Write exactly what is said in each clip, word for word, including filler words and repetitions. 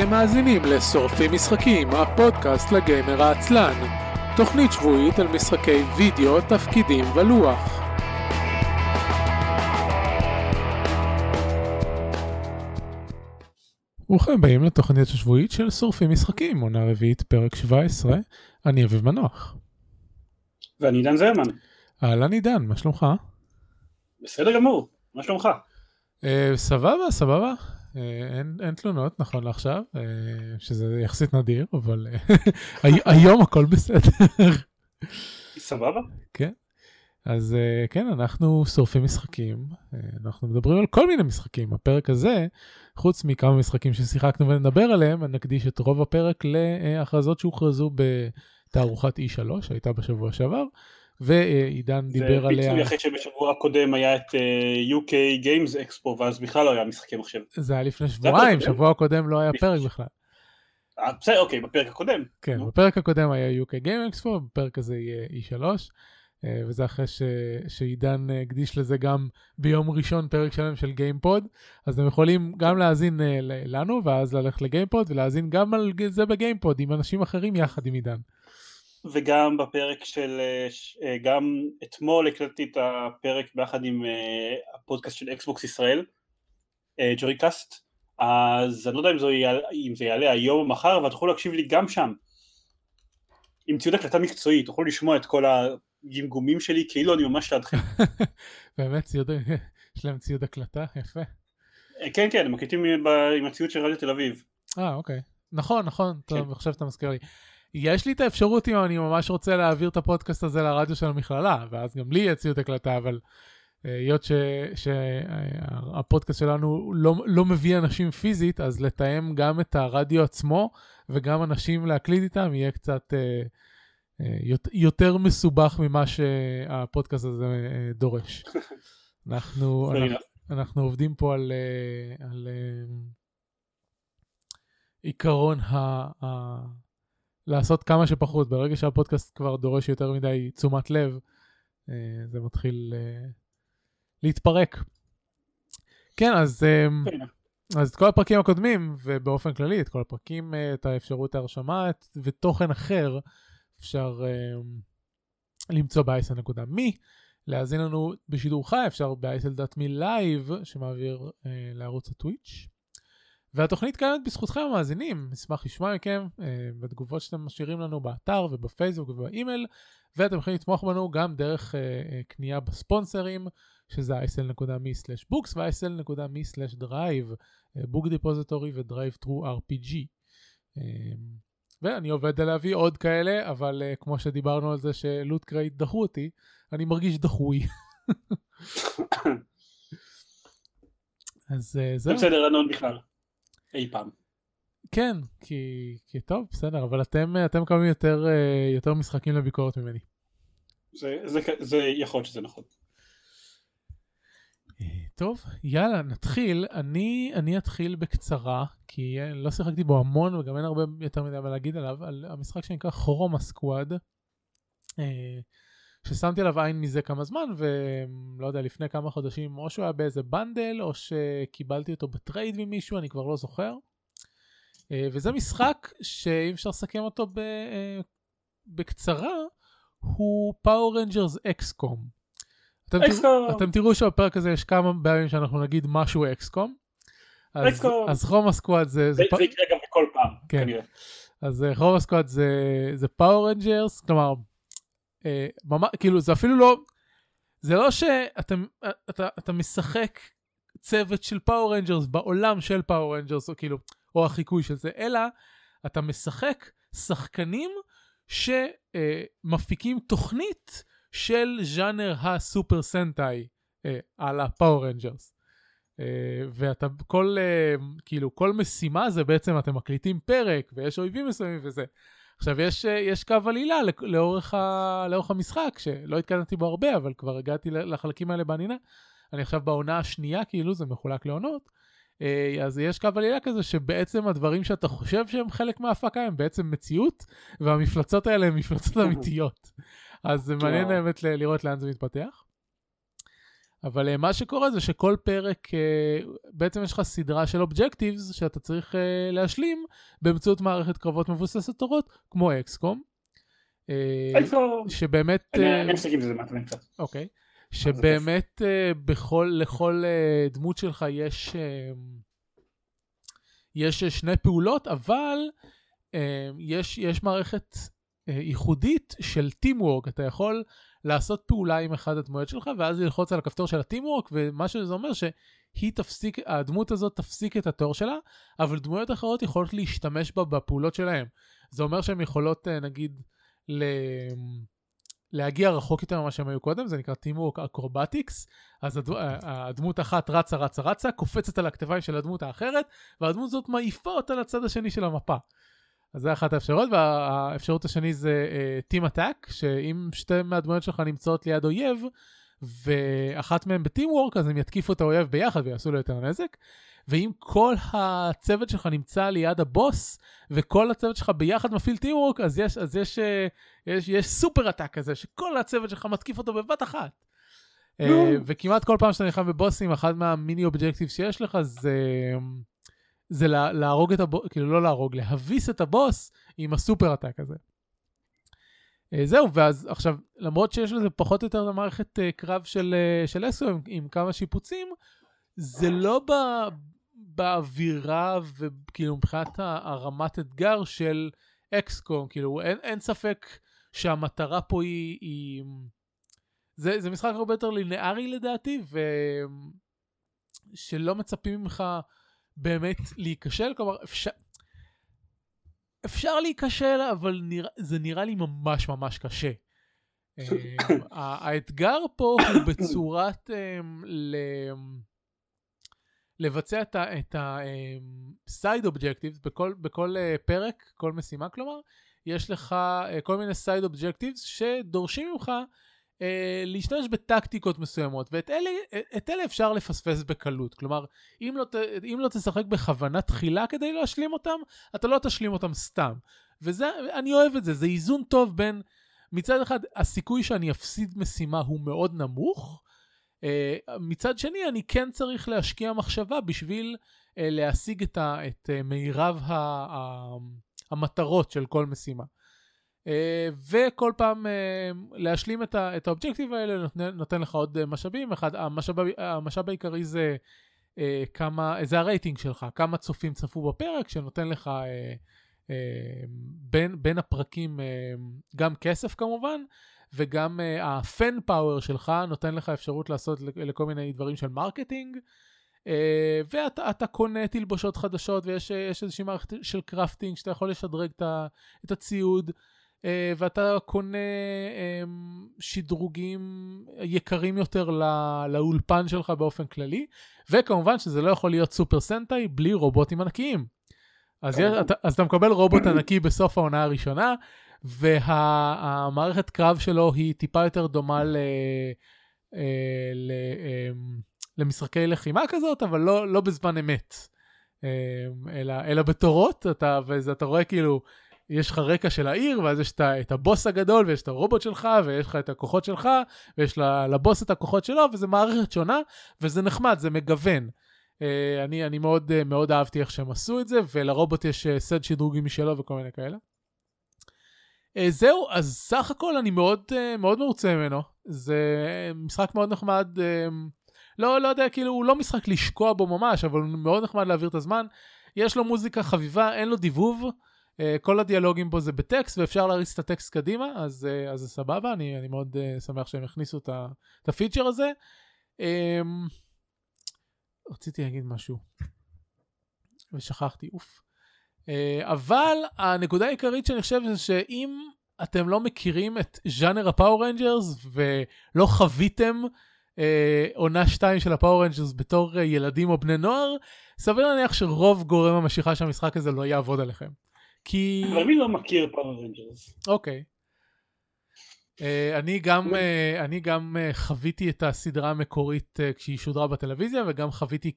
אתם מאזינים לשורפים משחקים, הפודקאסט לגיימר העצלן. תוכנית שבועית על משחקי וידאו, תפקידים ולוח. וכם באים לתוכנית השבועית של שורפים משחקים, עונה רביעית פרק שבע עשרה. אני אביב מנוח. ואני עידן זרמן. אהלן עידן, מה שלומך? בסדר גמור, מה שלומך? אה, סבבה, סבבה. אין, אין תלונות, נכון לעכשיו, שזה יחסית נדיר, אבל היום הכל בסדר. סבבה. כן. אז כן, אנחנו שורפים משחקים, אנחנו מדברים על כל מיני משחקים. הפרק הזה, חוץ מכמה משחקים ששיחקנו ונדבר עליהם, נקדיש את רוב הפרק להכרזות שהוכרזו בתערוכת אי שלוש, שהייתה בשבוע שעבר, ועידן דיבר עליה... זה פיצוי אחרי שבשבוע הקודם היה את יו קיי Games Expo, ואז בכלל לא היה משחקים עכשיו. זה היה לפני שבועיים, שבוע הקודם לא היה פרק בכלל. בסדר, אוקיי, בפרק הקודם. כן, בפרק הקודם היה יו קיי Games Expo, בפרק הזה יהיה אי שלוש, וזה אחרי שעידן הקדיש לזה גם ביום ראשון פרק שלם של גיימפוד, אז הם יכולים גם להאזין לנו, ואז ללכת לגיימפוד, ולהאזין גם על זה בגיימפוד, עם אנשים אחרים יחד עם עידן. וגם בפרק של, גם אתמול הקלטתי את הפרק ביחד עם הפודקאסט של Xbox ישראל, ג'ורי קאסט, אז אני לא יודע אם זה יעלה, אם זה יעלה היום או מחר, אבל תוכלו להקשיב לי גם שם. עם ציוד הקלטה מקצועית, תוכלו לשמוע את כל הגמגומים שלי, כאילו אני ממש לידכם. באמת, ציוד, יש להם ציוד הקלטה, יפה. כן, כן, הם הקליטים עם הציוד של רדיו תל אביב. אה, אוקיי. נכון, נכון, טוב, עכשיו אתה מזכיר לי. יש לי את האפשרות אם אני ממש רוצה להעביר את הפודקאסט הזה לרדיו של המכללה, ואז גם לי יציאו את הקלטה, אבל היות שהפודקאסט שלנו לא, לא מביא אנשים פיזית, אז לתאם גם את הרדיו עצמו, וגם אנשים להקליט איתם, יהיה קצת יותר מסובך ממה שהפודקאסט הזה דורש. אנחנו, אנחנו, אנחנו עובדים פה על... על עיקרון ה... לעשות כמה שפחות, ברגע שהפודקאסט כבר דורש יותר מדי תשומת לב, זה מתחיל להתפרק. כן, אז, אז את כל הפרקים הקודמים, ובאופן כללי, את כל הפרקים, את האפשרות ההרשמה, ותוכן אחר, אפשר למצוא ב-אייסל נקודה מי, להזין לנו בשידור חי, אפשר ב-אייסל דוט מי לייב, שמעביר לערוץ הטוויץ'. והתוכנית קיימת בזכותכם המאזינים, נשמח לשמוע מכם אה, בתגובות שאתם משאירים לנו באתר ובפייסבוק ובאימייל, ואתם יכולים לתמוך בנו גם דרך אה, אה, קנייה בספונסרים, שזה אייסל נקודה מי סלש בוקס ואייסל נקודה מי סלש דרייב, בוק דיפוזיטורי ודרייב טרו אר פי ג'י. אה, ואני עובד להביא עוד כאלה, אבל אה, כמו שדיברנו על זה שלוט קרייט דחו אותי, אני מרגיש דחוי. אז אה, זהו. בסדר, ענון בכלל. אי פעם. כן, כי, כי טוב, בסדר, אבל אתם, אתם קמים יותר, יותר משחקים לביקורת ממני. זה, זה, זה יכול להיות שזה נכון. טוב, יאללה, נתחיל. אני, אני אתחיל בקצרה, כי לא שיחקתי בו המון, וגם אין הרבה יותר מדי מה להגיד עליו, על המשחק שנקרא Chroma Squad, ששמתי עליו עין מזה כמה זמן, ולא יודע, לפני כמה חודשים, או שהוא היה באיזה בנדל, או שקיבלתי אותו בטרייד ממישהו, אני כבר לא זוכר. וזה משחק שאי אפשר לסכם אותו ב... בקצרה, הוא Power Rangers אקס קום. אתם, תראו, אתם תראו שהפרק הזה יש כמה בעמים שאנחנו נגיד משהו אקס קום. אז, אז Chroma Squad זה... זה יקרה פ... גם בכל פעם, כן. כנראה. אז Chroma Squad זה, זה Power Rangers, כלומר... כאילו זה אפילו לא, זה לא שאתה משחק צוות של פאור רנג'רס בעולם של פאור רנג'רס או החיקוי של זה, אלא אתה משחק שחקנים שמפיקים תוכנית של ז'אנר הסופר סנטאי על הפאור רנג'רס, ואתה כל משימה זה בעצם אתם מקליטים פרק ויש אויבים מסוימים וזה. עכשיו יש, יש קו עלילה לאורך, ה, לאורך המשחק, שלא התקדמתי בו הרבה, אבל כבר הגעתי לחלקים האלה בענינה. אני עכשיו בעונה השנייה, כאילו זה מחולק לעונות. אז יש קו עלילה כזה שבעצם הדברים שאתה חושב שהם חלק מההפקה, הם בעצם מציאות, והמפלצות האלה הן מפלצות אמיתיות. אז זה מעניין באמת לראות לאן זה מתפתח. אבל מה שקורה זה שכל פרק, בעצם יש לך סדרה של אובג'קטיבס שאתה צריך להשלים באמצעות מערכת קרבות מבוססת תורות, כמו אקסקום. שבאמת... אני מסכים לזה מה אתה נמצא. אוקיי. שבאמת לכל דמות שלך יש... יש שני פעולות, אבל יש, יש מערכת ייחודית של טימוורק. אתה יכול לעשות פעולה עם אחד הדמויות שלך, ואז ללחוץ על הכפתור של הטימוורק, ומה שזה אומר שהיא תפסיק, הדמות הזאת תפסיק את התור שלה, אבל דמויות אחרות יכולות להשתמש בה בפעולות שלהם. זה אומר שהן יכולות, נגיד, ל... להגיע רחוק יותר ממה שהם היו קודם, זה נקרא טימוורק אקרובטיקס, אז הדמות, הדמות אחת רצה רצה רצה, קופצת על הכתפיים של הדמות האחרת, והדמות זאת מעיפה אותה לצד השני של המפה. אז זה אחת האפשרות, והאפשרות השני זה טים אטאק, שאם שתי מהדמויות שלך נמצאות ליד אויב, ואחת מהן בטימוורק, אז הם יתקיפו את האויב ביחד ויעשו לו יותר נזק, ואם כל הצוות שלך נמצא ליד הבוס, וכל הצוות שלך ביחד מפעיל טימוורק, אז יש, אז יש, יש, יש סופר אטאק כזה, שכל הצוות שלך מתקיף אותו בבת אחת. וכמעט כל פעם שאתה נלחם בבוסים, אחד מהמיני אובג'קטיב שיש לך זה... זה להרוג את הבוס, כאילו לא להרוג, להביס את הבוס עם הסופר אטאק הזה. זהו, ואז עכשיו, למרות שיש לזה פחות או יותר מערכת קרב של, של אסו עם, עם כמה שיפוצים, זה לא ב, באווירה וכאילו מבחינת הרמת אתגר של אקסקום, כאילו אין, אין ספק שהמטרה פה היא, היא... זה, זה משחק הרבה יותר לינארי לדעתי, ושלא מצפים ממך באמת להיכשל, כלומר אפשר, אפשר להיכשל, אבל נרא, זה נראה לי ממש ממש קשה. האתגר פה הוא בצורת ל... לבצע את ה, את ה side objectives בכל, בכל פרק, כל משימה, כלומר יש לך כל מיני side objectives שדורשים ממך להשתמש בטקטיקות מסוימות, ואת אלה, את אלה אפשר לפספס בקלות. כלומר, אם לא, אם לא תשחק בכוונה תחילה כדי להשלים אותם, אתה לא תשלים אותם סתם. וזה, אני אוהב את זה. זה איזון טוב בין, מצד אחד, הסיכוי שאני אפסיד משימה הוא מאוד נמוך. מצד שני, אני כן צריך להשקיע מחשבה בשביל להשיג את ה, את מירב ה, המטרות של כל משימה. וכל פעם להשלים את האובג'קטיב האלה נותן לך עוד משאבים. אחד, המשאב העיקרי זה כמה, זה הרייטינג שלך, כמה צופים צפו בפרק, שנותן לך בין, בין הפרקים גם כסף כמובן, וגם הפן פאוור שלך נותן לך אפשרות לעשות לכל מיני דברים של מרקטינג, ואתה אתה קונה תלבושות חדשות, ויש יש איזושהי מערכת של קרפטינג שאתה יכול לשדרג את הציוד, ואתה קונה שדרוגים יקרים יותר לאולפן שלך באופן כללי, וכמובן שזה לא יכול להיות סופר סנטאי בלי רובוטים ענקיים. אז אתה מקבל רובוט ענקי בסוף העונה הראשונה, והמערכת קרב שלו היא טיפה יותר דומה למשחקי לחימה כזאת, אבל לא בזמן אמת, אלא בתורות, ואתה רואה כאילו, יש לך רקע של העיר, ואז יש את הבוס הגדול, ויש את הרובוט שלך, ויש לך את הכוחות שלך, ויש לבוס את הכוחות שלו, וזה מערכת שונה, וזה נחמד, זה מגוון. אני, אני מאוד, מאוד אהבתי איך שהם עשו את זה, ולרובוט יש סד שדרוגים משלו וכל מיני כאלה. זהו, אז סך הכל אני מאוד, מאוד מרוצה ממנו. זה משחק מאוד נחמד. לא, לא יודע, כאילו, הוא לא משחק לשקוע בו ממש, אבל הוא מאוד נחמד להעביר את הזמן. יש לו מוזיקה חביבה, אין לו דיבוב. כל הדיאלוגים בו זה בטקסט, ואפשר להריץ את הטקסט קדימה, אז זה סבבה, אני, אני מאוד שמח שהם הכניסו את, את הפיצ'ר הזה. רציתי להגיד משהו, ושכחתי, אוף. אבל הנקודה העיקרית שאני חושב זה שאם אתם לא מכירים את ז'אנר הפאור רנג'רס, ולא חוויתם עונה שתיים של הפאור רנג'רס בתור ילדים או בני נוער, סביר להניח שרוב גורם המשיכה של המשחק הזה לא יעבוד עליכם. כי... אבל מי לא מכיר פאוור רנג'רס? אוקיי. אני גם, אני גם חוויתי את הסדרה המקורית כשהיא שודרה בטלוויזיה, וגם חוויתי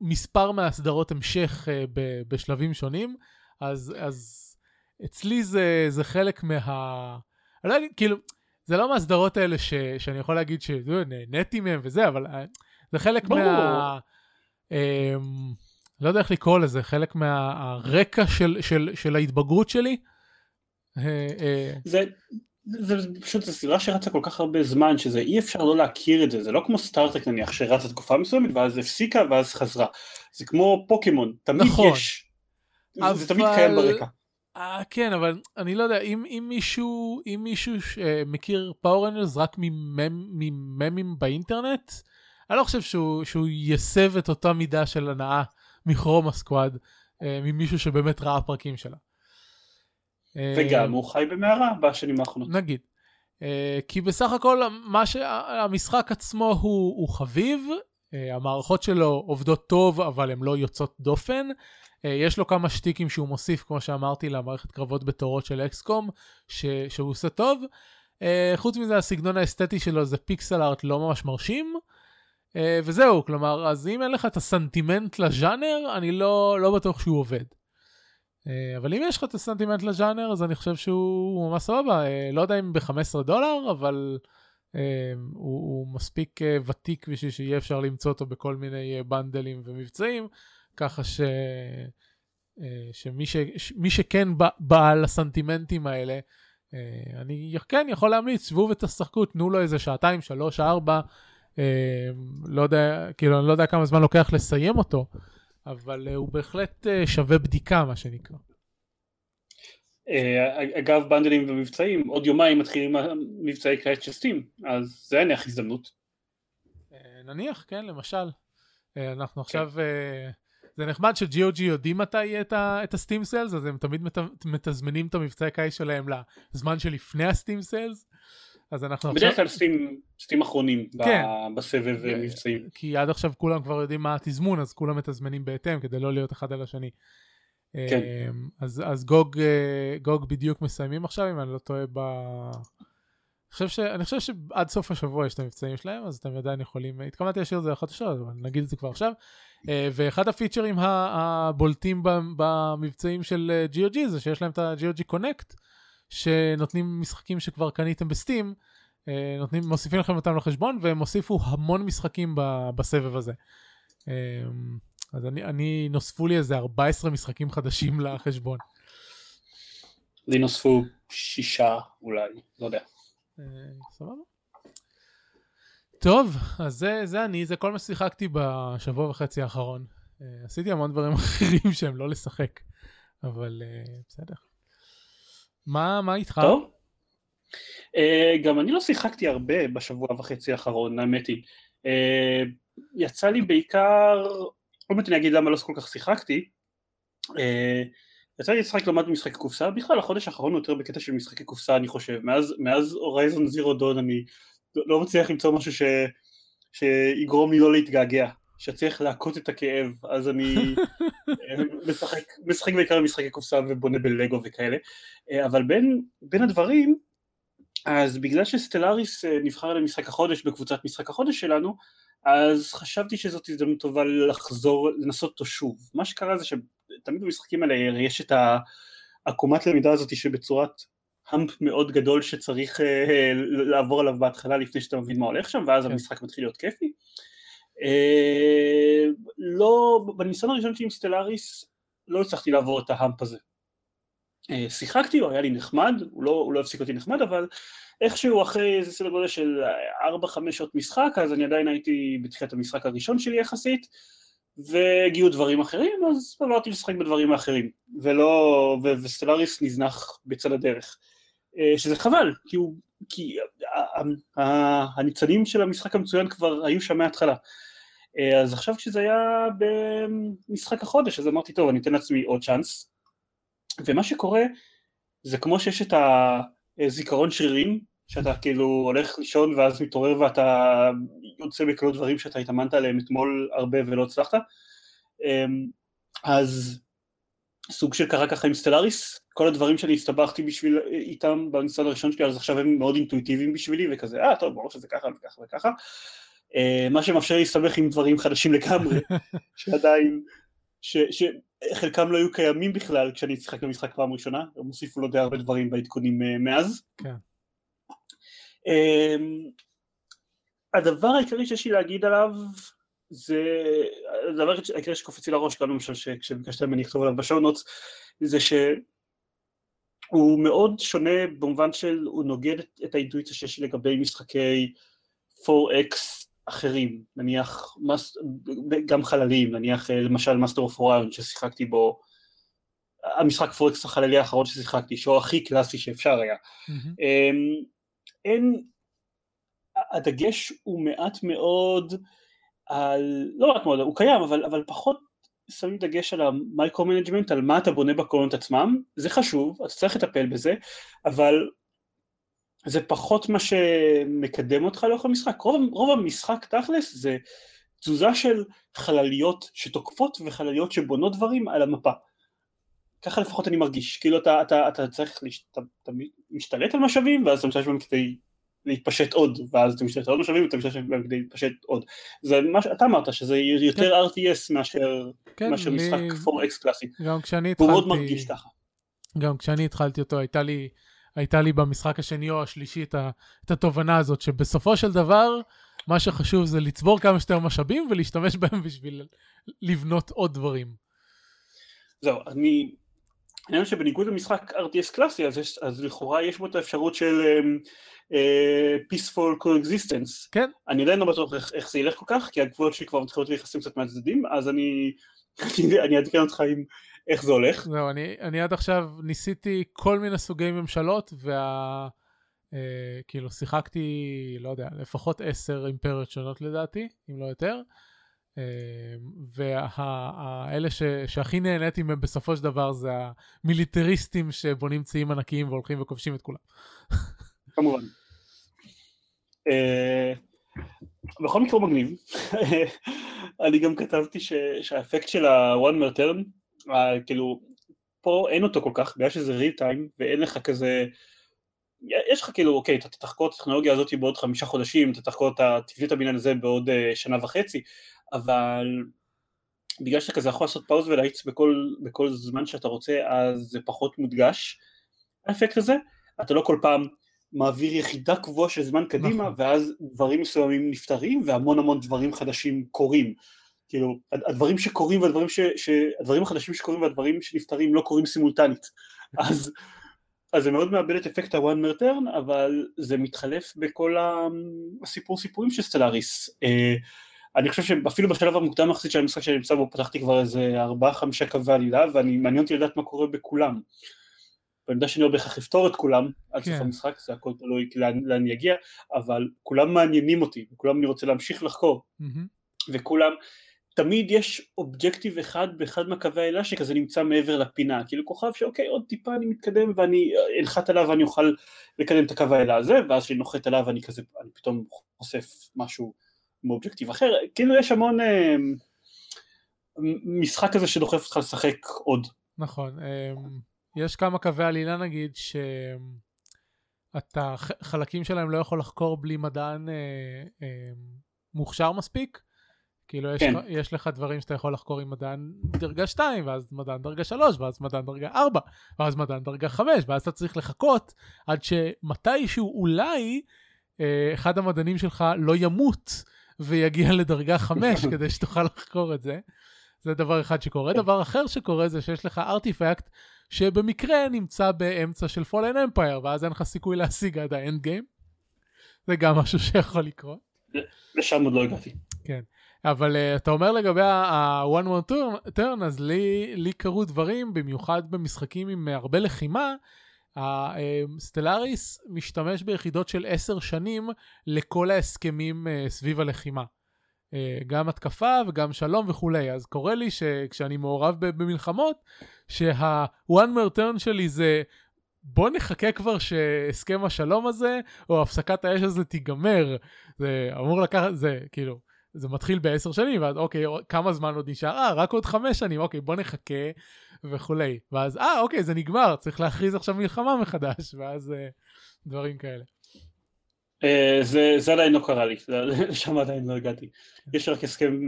מספר מהסדרות המשך בשלבים שונים, אז, אז אצלי זה, זה חלק מה... כאילו, זה לא מהסדרות האלה ש, שאני יכול להגיד שנהניתי מהם וזה, אבל זה חלק ברור. מה... אה, לא יודע איך לקרוא לזה, חלק מהרקע של, של, של ההתבגרות שלי. אה, אה. זה... זה פשוט, זו סדרה שרצה כל כך הרבה זמן, שזה אי אפשר לא להכיר את זה, זה לא כמו סטארטרק נניח, שרצה תקופה מסוימת, ואז הפסיקה, ואז חזרה. זה כמו פוקימון, תמיד נכון. יש. אבל... זה תמיד קיים ברקע. 아, כן, אבל אני לא יודע, אם, אם מישהו, אם מישהו ש... מכיר פאוור רנג'רס רק מממ... מממים באינטרנט, אני לא חושב שהוא, שהוא יסב את אותה מידה של הנאה מכרומה סקואד, ממישהו שבאמת ראה פרקים שלה. וגם הוא חי במערה בשנים האחרונות. נגיד. כי בסך הכל המשחק עצמו הוא חביב, המערכות שלו עובדות טוב, אבל הן לא יוצאות דופן. יש לו כמה שטיקים שהוא מוסיף, כמו שאמרתי, למערכת קרבות בתורות של אקס קום, שהוא עושה טוב. חוץ מזה, הסגנון האסתטי שלו זה פיקסל ארט לא ממש מרשים. וזהו, כלומר, אז אם אין לך את הסנטימנט לז'אנר, אני לא בטוח שהוא עובד. אבל אם יש לך את הסנטימנט לז'אנר, אז אני חושב שהוא ממש סבבה. לא יודע אם ב-חמישה עשר דולר, אבל הוא מספיק ותיק בשביל שיהיה אפשר למצוא אותו בכל מיני בנדלים ומבצעים, ככה שמי שכן בעל הסנטימנטים האלה, אני כן יכול להמליץ, שבו ותשחקו, תנו לו איזה שעתיים, שלוש, ארבע, לא יודע, כאילו אני לא יודע כמה זמן לוקח לסיים אותו, אבל הוא בהחלט שווה בדיקה, מה שנקרא. אגב, בנדלים ומבצעים, עוד יומיים מתחילים מבצעי קרייט של סטים, אז זה נניח הזדמנות. נניח, כן, למשל. אנחנו עכשיו, זה נחמד ש-ג'י או ג'י יודעים מתי יהיה את הסטים סיילס, אז הם תמיד מתזמנים את המבצעי הקרייט שלהם לזמן שלפני הסטים סיילס. בדרך כלל סטים אחרונים בסבב מבצעים. כי עד עכשיו כולם כבר יודעים מה התזמון, אז כולם מתזמנים בהתאם כדי לא להיות אחד על השני. אז גוג בדיוק מסיימים עכשיו, אם אני לא טועה ב... אני חושב שעד סוף השבוע יש את המבצעים שלהם, אז אתם עדיין יכולים... התכוונתי להשאיר את זה אחת השעות, אבל נגיד את זה כבר עכשיו. ואחד הפיצ'רים הבולטים במבצעים של ג'י או ג'י זה שיש להם את ה-ג'י או ג'י Connect, שנותנים משחקים שכבר קניתם בסטים, נותנים, מוסיפים לכם אותם לחשבון, והם הוסיפו המון משחקים בסבב הזה. אז אני, אני, נוספו לי איזה ארבעה עשר משחקים חדשים לחשבון. לי נוספו שישה, אולי, לא יודע. סבבה. טוב, אז זה, זה אני, זה כל מה ששיחקתי בשבוע וחצי האחרון. עשיתי המון דברים אחרים שהם לא לשחק, אבל בסדר. מה, מה איתך? טוב. Uh, גם אני לא שיחקתי הרבה בשבוע וחצי האחרון, האמת היא. Uh, יצא לי בעיקר, לא באמת אני אגיד למה לא כל כך שיחקתי, uh, יצא לי לשחק למד במשחק קופסה, בכלל החודש האחרון יותר בקטע של משחקי קופסה אני חושב, מאז, מאז הורייזון זירו דון אני לא מצליח למצוא משהו ש, שיגרום לי לא להתגעגע, שצריך להקות את הכאב, אז אני משחק, משחק בעיקר משחקי קופסה ובונה בלגו וכאלה, אבל בין, בין הדברים, אז בגלל שסטלאריס נבחר למשחק החודש בקבוצת משחק החודש שלנו, אז חשבתי שזאת הזדמנות טובה לחזור, לנסות אותו שוב. מה שקרה זה שתמיד במשחקים האלה יש את העקומת למידה הזאת שבצורת המפ מאוד גדול שצריך לעבור עליו בהתחלה לפני שאתה מבין מה הולך שם, ואז המשחק מתחיל להיות כיפי. לא, בניסיון הראשון שלי עם סטלאריס לא הצלחתי לעבור את ההמפ הזה. שיחקתי, הוא היה לי נחמד, הוא לא, הוא לא הפסיק אותי נחמד, אבל איכשהו אחרי איזה סדר גודל של ארבע חמש שעות משחק, אז אני עדיין הייתי בתחילת המשחק הראשון שלי יחסית, והגיעו דברים אחרים, אז עברתי לשחק בדברים האחרים, ולא, וסטלאריס נזנח בצד הדרך, שזה חבל, כי הוא, כי הניצנים של המשחק המצוין כבר היו שם מההתחלה. אז עכשיו כשזה היה במשחק החודש, אז אמרתי, טוב, אני אתן לעצמי עוד צ'אנס, ומה שקורה, זה כמו שיש את הזיכרון שרירים, שאתה כאילו הולך לישון ואז מתעורר, ואתה יוצא בכל דברים שאתה התאמנת עליהם אתמול הרבה ולא הצלחת, אז סוג של קרה ככה עם סטלאריס, כל הדברים שאני הסתבכתי בשביל איתם בניסיון הראשון שלי, אז עכשיו הם מאוד אינטואיטיביים בשבילי, וכזה, אה, טוב, ברור שזה ככה וככה וככה, מה שמאפשר להסתבך עם דברים חדשים לגמרי, שעדיין, ש... ש... חלקם לא היו קיימים בכלל כשאני אצחק במשחק פעם ראשונה, הם הוסיפו לו די הרבה דברים בעדכונים מאז. כן. הדבר העיקרי שיש לי להגיד עליו, זה הדבר העיקרי שקופצי לראש כאן, למשל, כשביקשתי ממני לכתוב עליו בשעונות, זה ש... הוא מאוד שונה במובן של, הוא נוגד את האינטואיציה שיש לי לגבי משחקי פור אקס אחרים, נניח, גם חללים, נניח למשל Master of Orion ששיחקתי בו, המשחק פור אקס החללי האחרון ששיחקתי, שהוא הכי קלאסי שאפשר היה. Mm-hmm. אין, הדגש הוא מעט מאוד על, לא מעט מאוד, הוא קיים, אבל, אבל פחות, שמים דגש על המייקרו-מנג'מנט, על מה אתה בונה בקולות עצמם, זה חשוב, אתה צריך לטפל בזה, אבל זה פחות מה שמקדם אותך לאורך המשחק. רוב, רוב המשחק תכלס זה תזוזה של חלליות שתוקפות וחלליות שבונות דברים על המפה. ככה לפחות אני מרגיש, כאילו אתה, אתה, אתה צריך להשת, אתה, אתה משתלט על משאבים, ואז אתה משתלט בהם כדי להתפשט עוד, ואז אתה משתלט על עוד משאבים, ואתה משתלט בהם כדי להתפשט עוד. זה מה שאתה אמרת, שזה יותר אר טי אס מאשר... כן, מאשר לי... משחק פור אקס קלאסי. גם כשאני התחלתי... הוא מאוד מרגיש ככה. גם כשאני התחלתי אותו, הייתה לי, הייתה לי במשחק השני או השלישי את, ה... את התובנה הזאת, שבסופו של דבר, מה שחשוב זה לצבור כמה שיותר משאבים, ולהשתמש בהם בשביל לבנות עוד דברים. זהו, אני... אני אומר שבניגוד למשחק אר טי אס קלאסי, אז, יש... אז לכאורה יש בו את האפשרות של... peaceful coexistence. כן. אני עדיין לא בטוח איך, איך זה ילך כל כך, כי הגבולות שלי כבר מתחילות ליחסים קצת מהצדדים, אז אני, אני, אני אדכן אותך עם איך זה הולך. זהו, אני, אני עד עכשיו ניסיתי כל מיני סוגי ממשלות, וה, אה, כאילו שיחקתי, לא יודע, לפחות עשר אימפריות שונות לדעתי, אם לא יותר, אה, והאלה ש, שהכי נהניתי מהם בסופו של דבר, זה המיליטריסטים שבונים ציים ענקיים והולכים וכובשים את כולם. כמובן. בכל מקרה הוא מגניב. אני גם כתבתי שהאפקט של ה-one more turn, כאילו, פה אין אותו כל כך, בגלל שזה real time, ואין לך כזה, יש לך כאילו, אוקיי, אתה תחקור את הטכנולוגיה הזאת בעוד חמישה חודשים, אתה תחקור את תבנית הבניין הזה בעוד שנה וחצי, אבל בגלל שאתה כזה יכול לעשות פאוז ולהאיץ בכל זמן שאתה רוצה, אז זה פחות מודגש, האפקט הזה, אתה לא כל פעם מעביר יחידה קבועה של זמן קדימה, נכון. ואז דברים מסוימים נפטרים, והמון המון דברים חדשים קורים. כאילו, הדברים שקורים והדברים ש... ש... הדברים החדשים שקורים והדברים שנפטרים לא קורים סימולטנית. אז, אז זה מאוד מאבד את אפקט הוואן מרטרן, אבל זה מתחלף בכל הסיפור סיפורים של סטלאריס. אני חושב שאפילו בשלב המוקדם החסית של המשחק שאני נמצא בו, פתחתי כבר איזה ארבעה, חמישה קווי עלילה, ואני מעניין אותי לדעת מה קורה בכולם. ואני יודע שאני לא בהכרח אפתור את כולם, עד סוף המשחק, זה הכל תלוי לאן יגיע, אבל כולם מעניינים אותי, וכולם אני רוצה להמשיך לחקור, וכולם, תמיד יש אובג'קטיב אחד, באחד מהקווי העלילה, שכזה נמצא מעבר לפינה, כאילו כוכב שאוקיי, עוד טיפה אני מתקדם, ואני אנחת עליו, ואני אוכל לקדם את הקווי העלילה הזה, ואז שאני נוחת עליו, ואני כזה, אני פתאום חושף משהו מאובג'קטיב אחר, כאילו יש המון משחק כזה שדוחף אותך לשחק עוד. נכון. יש כמה קווי עלילה נגיד שאתה חלקים שלהם לא יכול לחקור בלי מדען אה, אה, מוכשר מספיק, כאילו יש, כן. יש לך דברים שאתה יכול לחקור עם מדען דרגה שתיים, ואז מדען דרגה שלוש, ואז מדען דרגה ארבע, ואז מדען דרגה חמש, ואז אתה צריך לחכות עד שמתישהו אולי אה, אחד המדענים שלך לא ימות ויגיע לדרגה חמש כדי שתוכל לחקור את זה. זה דבר אחד שקורה. דבר אחר שקורה זה שיש לך ארטיפקט שבמקרה נמצא באמצע של Fallen Empire, ואז אין לך סיכוי להשיג עד האנד גיים. זה גם משהו שיכול לקרות. לשם עוד לא הגעתי. כן, אבל uh, אתה אומר לגבי ה-One More Turn, אז לי, לי קרו דברים, במיוחד במשחקים עם הרבה לחימה, סטלאריס uh, um, משתמש ביחידות של עשר שנים לכל ההסכמים uh, סביב הלחימה. Uh, גם התקפה וגם שלום וכולי. אז קורה לי שכשאני מעורב במלחמות, שה-one more turn שלי זה, בוא נחכה כבר שהסכם השלום הזה, או הפסקת האש הזה תיגמר. זה אמור לקחת, זה כאילו, זה מתחיל בעשר שנים, ואז אוקיי, כמה זמן עוד נשאר? אה, רק עוד חמש שנים, אוקיי, בוא נחכה וכולי. ואז, אה, אוקיי, זה נגמר, צריך להכריז עכשיו מלחמה מחדש, ואז uh, דברים כאלה. זה עדיין לא קרה לי, לשם עדיין לא הגעתי. יש רק הסכם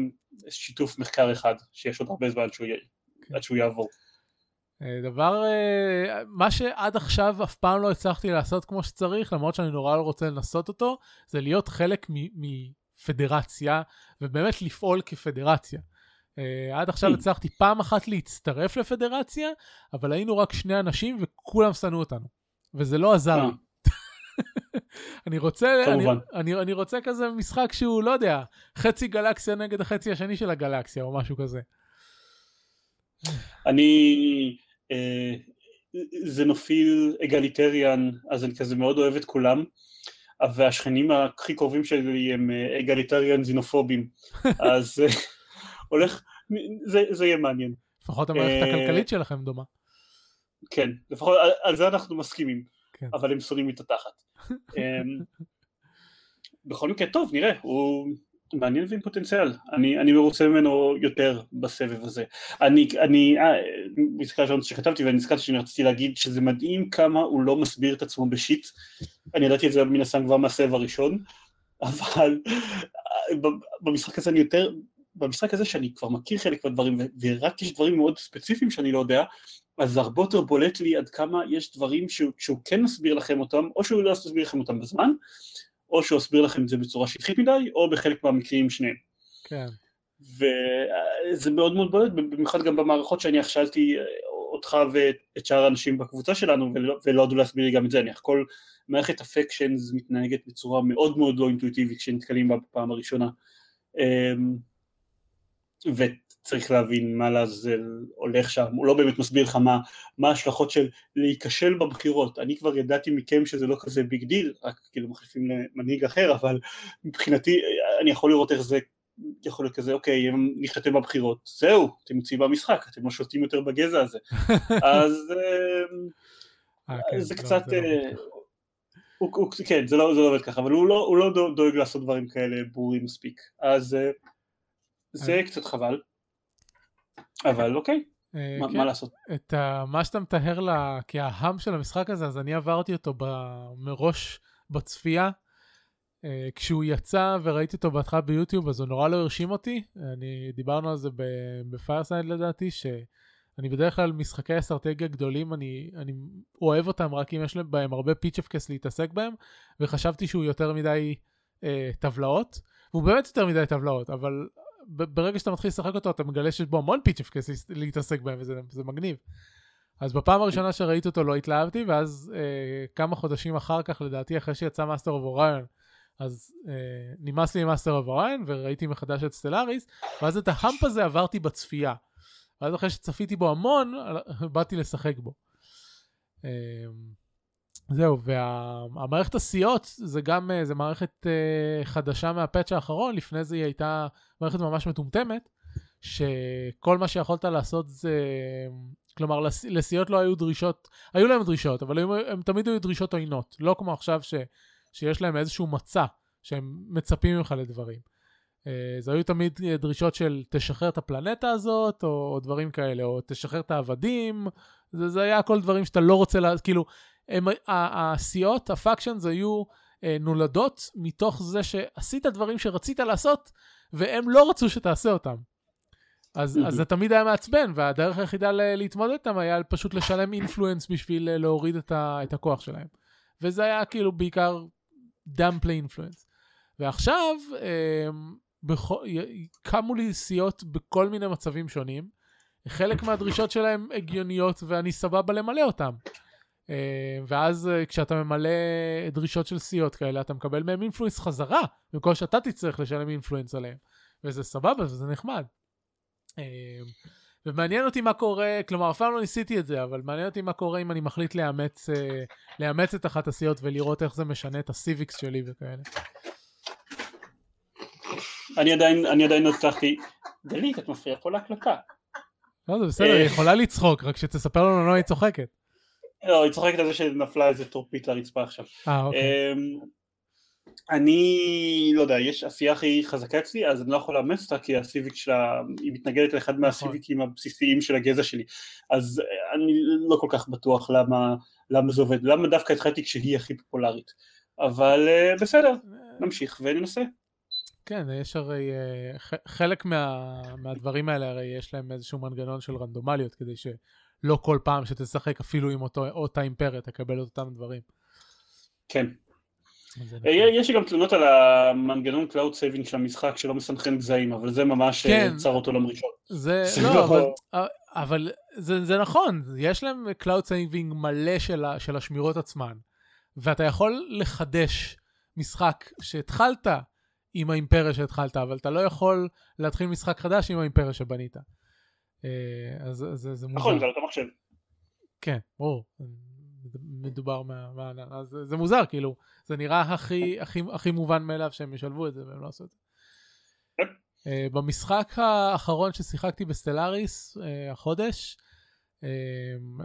שיתוף מחקר אחד, שיש עוד הרבה זמן עד שהוא יעבור. דבר, מה שעד עכשיו אף פעם לא הצלחתי לעשות כמו שצריך, למרות שאני נורא לא רוצה לנסות אותו, זה להיות חלק מפדרציה, ובאמת לפעול כפדרציה. עד עכשיו הצלחתי פעם אחת להצטרף לפדרציה, אבל היינו רק שני אנשים וכולם סנו אותנו, וזה לא עזר לי. אני רוצה, אני, אני, אני רוצה כזה משחק שהוא, לא יודע, חצי גלקסיה נגד החצי השני של הגלקסיה, או משהו כזה. אני, אה, זה מפעיל אגליטריאן, אז אני כזה מאוד אוהב את כולם, אבל השכנים הכי קרובים שלי הם אגליטריאן זינופובים, אז אה, הולך, זה, זה יהיה מעניין. לפחות המערכת אה, הכלכלית שלכם דומה. כן, לפחות על, על זה אנחנו מסכימים, כן. אבל הם שונאים את התחת. אה, בכל מקרה, טוב, נראה, הוא... מעניין ועם פוטנציאל, אני, אני מרוצה ממנו יותר בסבב הזה. אני, אני, נזכר שם שכתבתי ואני נזכרתי שאני רציתי להגיד שזה מדהים כמה הוא לא מסביר את עצמו בשיט, אני ידעתי את זה מן הסתם כבר מהסבב הראשון, אבל במשחק הזה אני יותר, במשחק הזה שאני כבר מכיר חלק מהדברים, ורק יש דברים מאוד ספציפיים שאני לא יודע, אז הרבה יותר בולט לי עד כמה יש דברים שהוא, שהוא כן מסביר לכם אותם, או שהוא לא מסביר לכם אותם בזמן, או שאסביר לכם את זה בצורה שטחית מדי, או בחלק מהמקרים שניהם. כן. וזה מאוד מאוד בולט, במיוחד גם במערכות שאני הכשלתי אותך ואת שאר האנשים בקבוצה שלנו, ולא עדו להסביר לי גם את זה, נניח, כל מערכת הפקשנס מתנהגת בצורה מאוד מאוד לא אינטואיטיבית, כשנתקלים בה בפעם הראשונה, וצריך להבין מה לעזל הולך שם, הוא לא באמת מסביר לך מה, מה ההשלכות של להיכשל בבחירות, אני כבר ידעתי מכם שזה לא כזה ביג דיל, רק כאילו מחליפים למנהיג אחר, אבל מבחינתי אני יכול לראות איך זה, יכול להיות כזה, אוקיי, הם נחתתם בבחירות, זהו, אתם מוצאים במשחק, אתם לא שותים יותר בגזע הזה, אז זה קצת, כן, זה לא עובד ככה, אבל הוא לא דואג לעשות דברים כאלה ברורים מספיק, אז... זה קצת חבל, אבל אוקיי, מה לעשות? את מה שאתה מתאר לה, כי ההם של המשחק הזה, אז אני עברתי אותו מראש בצפייה, כשהוא יצא וראיתי אותו בהתחלה ביוטיוב, אז הוא נורא לא הרשים אותי, דיברנו על זה בפיירסייד לדעתי, שאני בדרך כלל משחקי אסטרטגיה גדולים, אני אוהב אותם רק אם יש בהם הרבה פיצ'פקס להתעסק בהם, וחשבתי שהוא יותר מדי טבלאות, והוא באמת יותר מדי טבלאות, אבל... ברגע שאתה מתחיל לשחק אותו, אתה מגלה שיש בו המון פיצ'ף כסי להתעסק בהם, וזה מגניב. אז בפעם הראשונה שראיתי אותו לא התלהבתי, ואז אה, כמה חודשים אחר כך, לדעתי, אחרי שיצא Master of Orion, אז אה, נמאס לי Master of Orion, וראיתי מחדש את סטלאריס, ואז את ההמפ הזה עברתי בצפייה. ואז אחרי שצפיתי בו המון, באתי לשחק בו. אה, זהו, והמערכת הסיעות, זה גם, זה מערכת חדשה מהפאץ' האחרון, לפני זה היא הייתה מערכת ממש מטומטמת, שכל מה שיכולת לעשות זה, כלומר, לסיעות לא היו דרישות, היו להם דרישות, אבל הם תמיד היו דרישות עוינות, לא כמו עכשיו ש, שיש להם איזשהו מצע, שהם מצפים ממך לדברים. זה היו תמיד דרישות של תשחרר את הפלנטה הזאת, או, או דברים כאלה, או תשחרר את העבדים, זה, זה היה כל דברים שאתה לא רוצה, לה, כאילו, הסיעות, הפאקשנס היו נולדות מתוך זה שעשית דברים שרצית לעשות והם לא רצו שתעשה אותם, אז זה תמיד היה מעצבן, והדרך היחידה להתמודד איתם היה פשוט לשלם אינפלואנס בשביל להוריד את הכוח שלהם, וזה היה כאילו בעיקר דאמפלי אינפלואנס. ועכשיו קמו לי סיעות בכל מיני מצבים שונים, חלק מהדרישות שלהם הגיוניות ואני סבבה למלא אותם, ואז כשאתה ממלא דרישות של סיעות כאלה, אתה מקבל מהם אינפלואנס חזרה, וכל שאתה תצטרך לשלם אינפלואנס עליהם, וזה סבבה, וזה נחמד. ומעניין אותי מה קורה, כלומר, אף פעם לא ניסיתי את זה, אבל מעניין אותי מה קורה אם אני מחליט לאמץ, לאמץ את אחת הסיעות, ולראות איך זה משנה את הסיביקס שלי וכאלה. אני עדיין, אני עדיין נצטרכתי, דליק, את מפריעה פה להקלקה. לא, זה בסדר, היא יכולה לצחוק, רק שתספר לנו, לא, היא צוחקת. לא, היא צוחקת על זה שנפלה איזה טורפית לרצפה עכשיו. אה, אוקיי. אני, לא יודע, יש עשייה הכי חזקה אצלי, אז אני לא יכול לאמץ אותה, כי הסיביק שלה, היא מתנגדת לאחד מהסיביקים הבסיסיים של הגזע שלי. אז אני לא כל כך בטוח למה זה עובד, למה דווקא התחלתי כשהיא הכי פופולרית. אבל בסדר, נמשיך וננסה. כן, יש הרי, חלק מהדברים האלה הרי יש להם איזשהו מנגנון של רנדומליות, כדי ש... לא כל פעם שתשחק אפילו עם אותו, אותה אימפריה, תקבל אותם דברים. כן. יש גם תלונות על המנגנון קלאוד סייבינג של המשחק שלא מסנכרן גזעים, אבל זה ממש צר אותו למראשון. זה לא, אבל זה נכון, יש להם קלאוד סייבינג מלא של השמירות עצמן, ואתה יכול לחדש משחק שהתחלת עם האימפריה שהתחלת, אבל אתה לא יכול להתחיל משחק חדש עם האימפריה שבנית. אז זה מוזר. נכון, זה לא מחשב. כן, ברור. מדובר מה, מה, אז זה מוזר, כאילו, זה נראה הכי, הכי, הכי מובן מאליו שהם ישלבו את זה, והם לא עשו את זה. Uh, במשחק האחרון ששיחקתי בסטלאריס, uh, החודש, uh,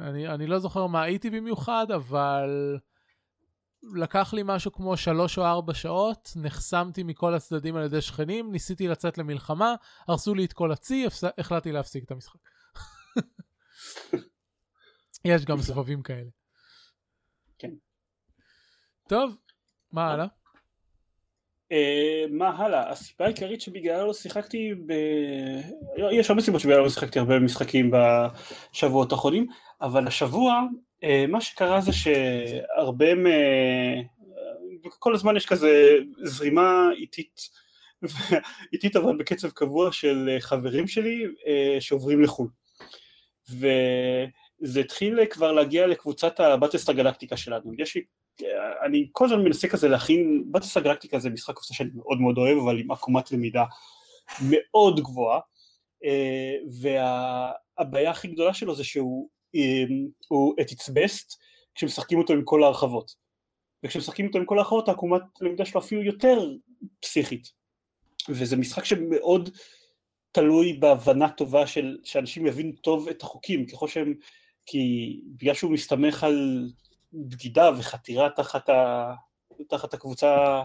אני, אני לא זוכר מה הייתי במיוחד, אבל לקח לי משהו כמו שלוש או ארבע שעות, נחסמתי מכל הצדדים על ידי שכנים, ניסיתי לצאת למלחמה, הרסו לי את כל הצי, החלטתי להפסיק את המשחק. יש גם סבבים כאלה. כן. טוב, מה הלאה? מה הלאה? הסיבה העיקרית שבגלל לא שיחקתי ב... יש הרבה סיבות שבגלל לא שיחקתי הרבה משחקים בשבועות האחרונים, אבל השבוע, מה שקרה זה שהרבה... כל הזמן יש כזה זרימה איטית, איטית אבל בקצב קבוע של חברים שלי שעוברים לחול. ו... זה התחיל כבר להגיע לקבוצת הבטלסטאר גלקטיקה שלנו. יש, אני כל הזמן מנסה כזה להכין, בטלסטאר גלקטיקה זה משחק קופסה שאני מאוד מאוד אוהב, אבל עם עקומת למידה מאוד גבוהה, והבעיה הכי גדולה שלו זה שהוא את its best כשמשחקים אותו עם כל ההרחבות. וכשמשחקים אותו עם כל ההרחבות, העקומת למידה שלו אפילו יותר פסיכית. וזה משחק שמאוד תלוי בהבנה טובה של, שאנשים יבינו טוב את החוקים, ככל שהם כי בגלל שהוא מסתמך על בגידה וחתירה תחת, ה, תחת הקבוצה,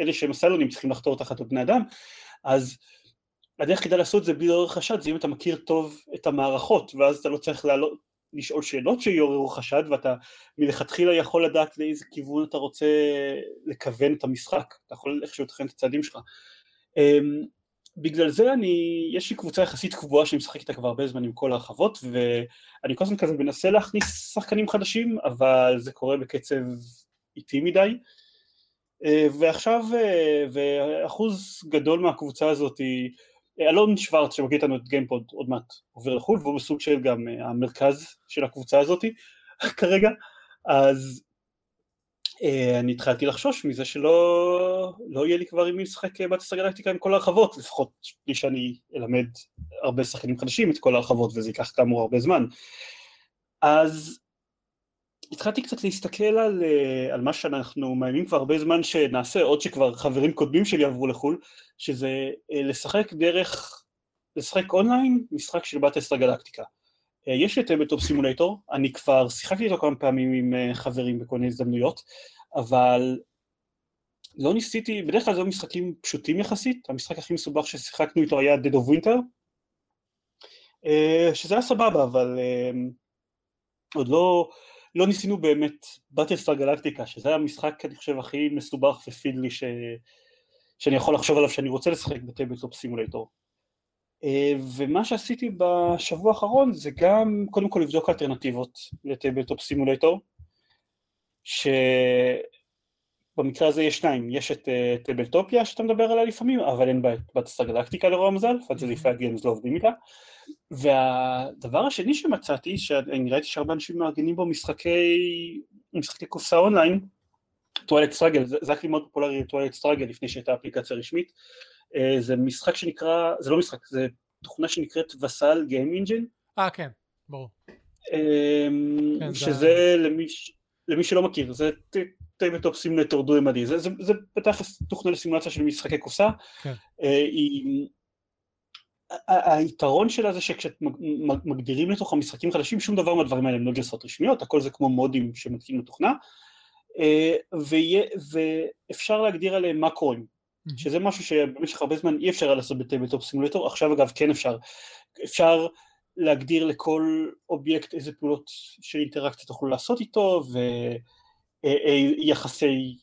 אלה שהם הסלונים צריכים לחתור תחת בני אדם, אז הדרך כדאי לעשות זה בלי לעורר חשד, זה אם אתה מכיר טוב את המערכות, ואז אתה לא צריך לעלות, לשאול שאלות שיעוררו חשד, ואתה מלכתחילה יכול לדעת לאיזה כיוון אתה רוצה לכוון את המשחק, אתה יכול איכשהו לתכן את הצעדים שלך. בגלל זה אני, יש לי קבוצה יחסית קבועה שאני משחק איתה כבר הרבה זמן עם כל הרחבות, ואני כל הזמן כזה מנסה להכניס שחקנים חדשים, אבל זה קורה בקצב איטי מדי, ועכשיו, ואחוז גדול מהקבוצה הזאת, אלון שוורץ שמגיע איתנו את גיימפוד עוד מעט עובר לחול, והוא בסוג של גם המרכז של הקבוצה הזאת כרגע, אז אני התחלתי לחשוש מזה שלא לא יהיה לי כבר עם מי לשחק בתסגל גלקטיקה עם כל ההרחבות, לפחות לי שאני אלמד הרבה שחקנים חדשים את כל ההרחבות, וזה ייקח כאמור הרבה זמן. אז התחלתי קצת להסתכל על, על מה שאנחנו מאיימים כבר הרבה זמן שנעשה, עוד שכבר חברים קודמים שלי עברו לחול, שזה לשחק דרך, לשחק אונליין, משחק של בתסגל גלקטיקה. יש לי את טאבלטופ סימולייטור, אני כבר שיחקתי איתו כמה פעמים עם חברים בכל מיני הזדמנויות, אבל לא ניסיתי, בדרך כלל זה משחקים פשוטים יחסית, המשחק הכי מסובך ששיחקנו איתו היה Dead of Winter, שזה היה סבבה, אבל עוד לא, לא ניסינו באמת Battlestar Galactica, שזה היה המשחק, אני חושב, הכי מסובך ופידלי ש, שאני יכול לחשוב עליו שאני רוצה לשחק בטאבלטופ סימולייטור. ומה שעשיתי בשבוע האחרון זה גם קודם כל לבדוק אלטרנטיבות לטאבלטופ סימולייטור, שבמקרה הזה יש שניים, יש את טאבלטופיה שאתה מדבר עליה לפעמים, אבל אין בה את בטלסטאר גלקטיקה לרוע המזל, פנטזי גיימס לא עובדים איתה, והדבר השני שמצאתי, שאני ראיתי שהרבה אנשים מארגנים בו משחקי, משחקי קופסה אונליין, טואלט סטראגל, זה היה מאוד פופולרי טואלט סטראגל לפני שהייתה אפליקציה רשמית, זה משחק שנקרא, זה לא משחק, זה תוכנה שנקראת וסל גיים אינג'ן. אה, כן, ברור. שזה למי שלא מכיר, זה טייבלטופ סימולייטור דו-ממדי, זה בטח תוכנה לסימולציה של משחקי קופסה. היתרון שלה זה שכשמגדירים לתוך המשחקים חדשים, שום דבר מהדברים האלה הם לא גרסאות רשמיות, הכל זה כמו מודים שמתקינים לתוכנה, ואפשר להגדיר עליהם מקרואים. שזה משהו שבמשך הרבה זמן אי אפשר לעשות בטאבלטופ סימולטור, עכשיו אגב כן אפשר, אפשר להגדיר לכל אובייקט איזה פעולות של אינטראקציה תוכלו לעשות איתו, ויחסי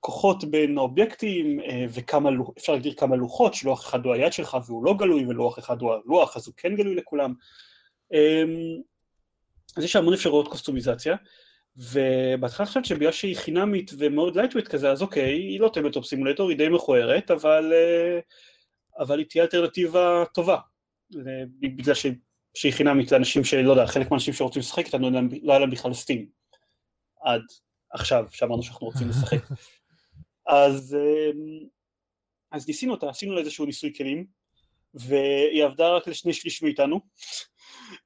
כוחות בין האובייקטים, ואפשר להגדיר כמה לוחות, שלוח אחד הוא היד שלך והוא לא גלוי, ולוח אחד הוא הלוח, אז הוא כן גלוי לכולם, אז יש המון אפשרויות קוסטומיזציה, ובהתחלה חשבת שבגלל שהיא חינמית ומאוד לייטווייט כזה, אז אוקיי, היא לא טבלטופ סימולטור, היא די מכוערת, אבל, אבל היא תהיה אלטרנטיבה טובה, בגלל ש... שהיא חינמית לאנשים שלא יודע, חלק מהאנשים שרוצים לשחק איתנו לא היה להם בכלל סטים, עד עכשיו שאמרנו שאנחנו רוצים לשחק. אז, אז ניסינו אותה, עשינו לה איזשהו ניסוי כלים, והיא עבדה רק לשני שליש מאיתנו,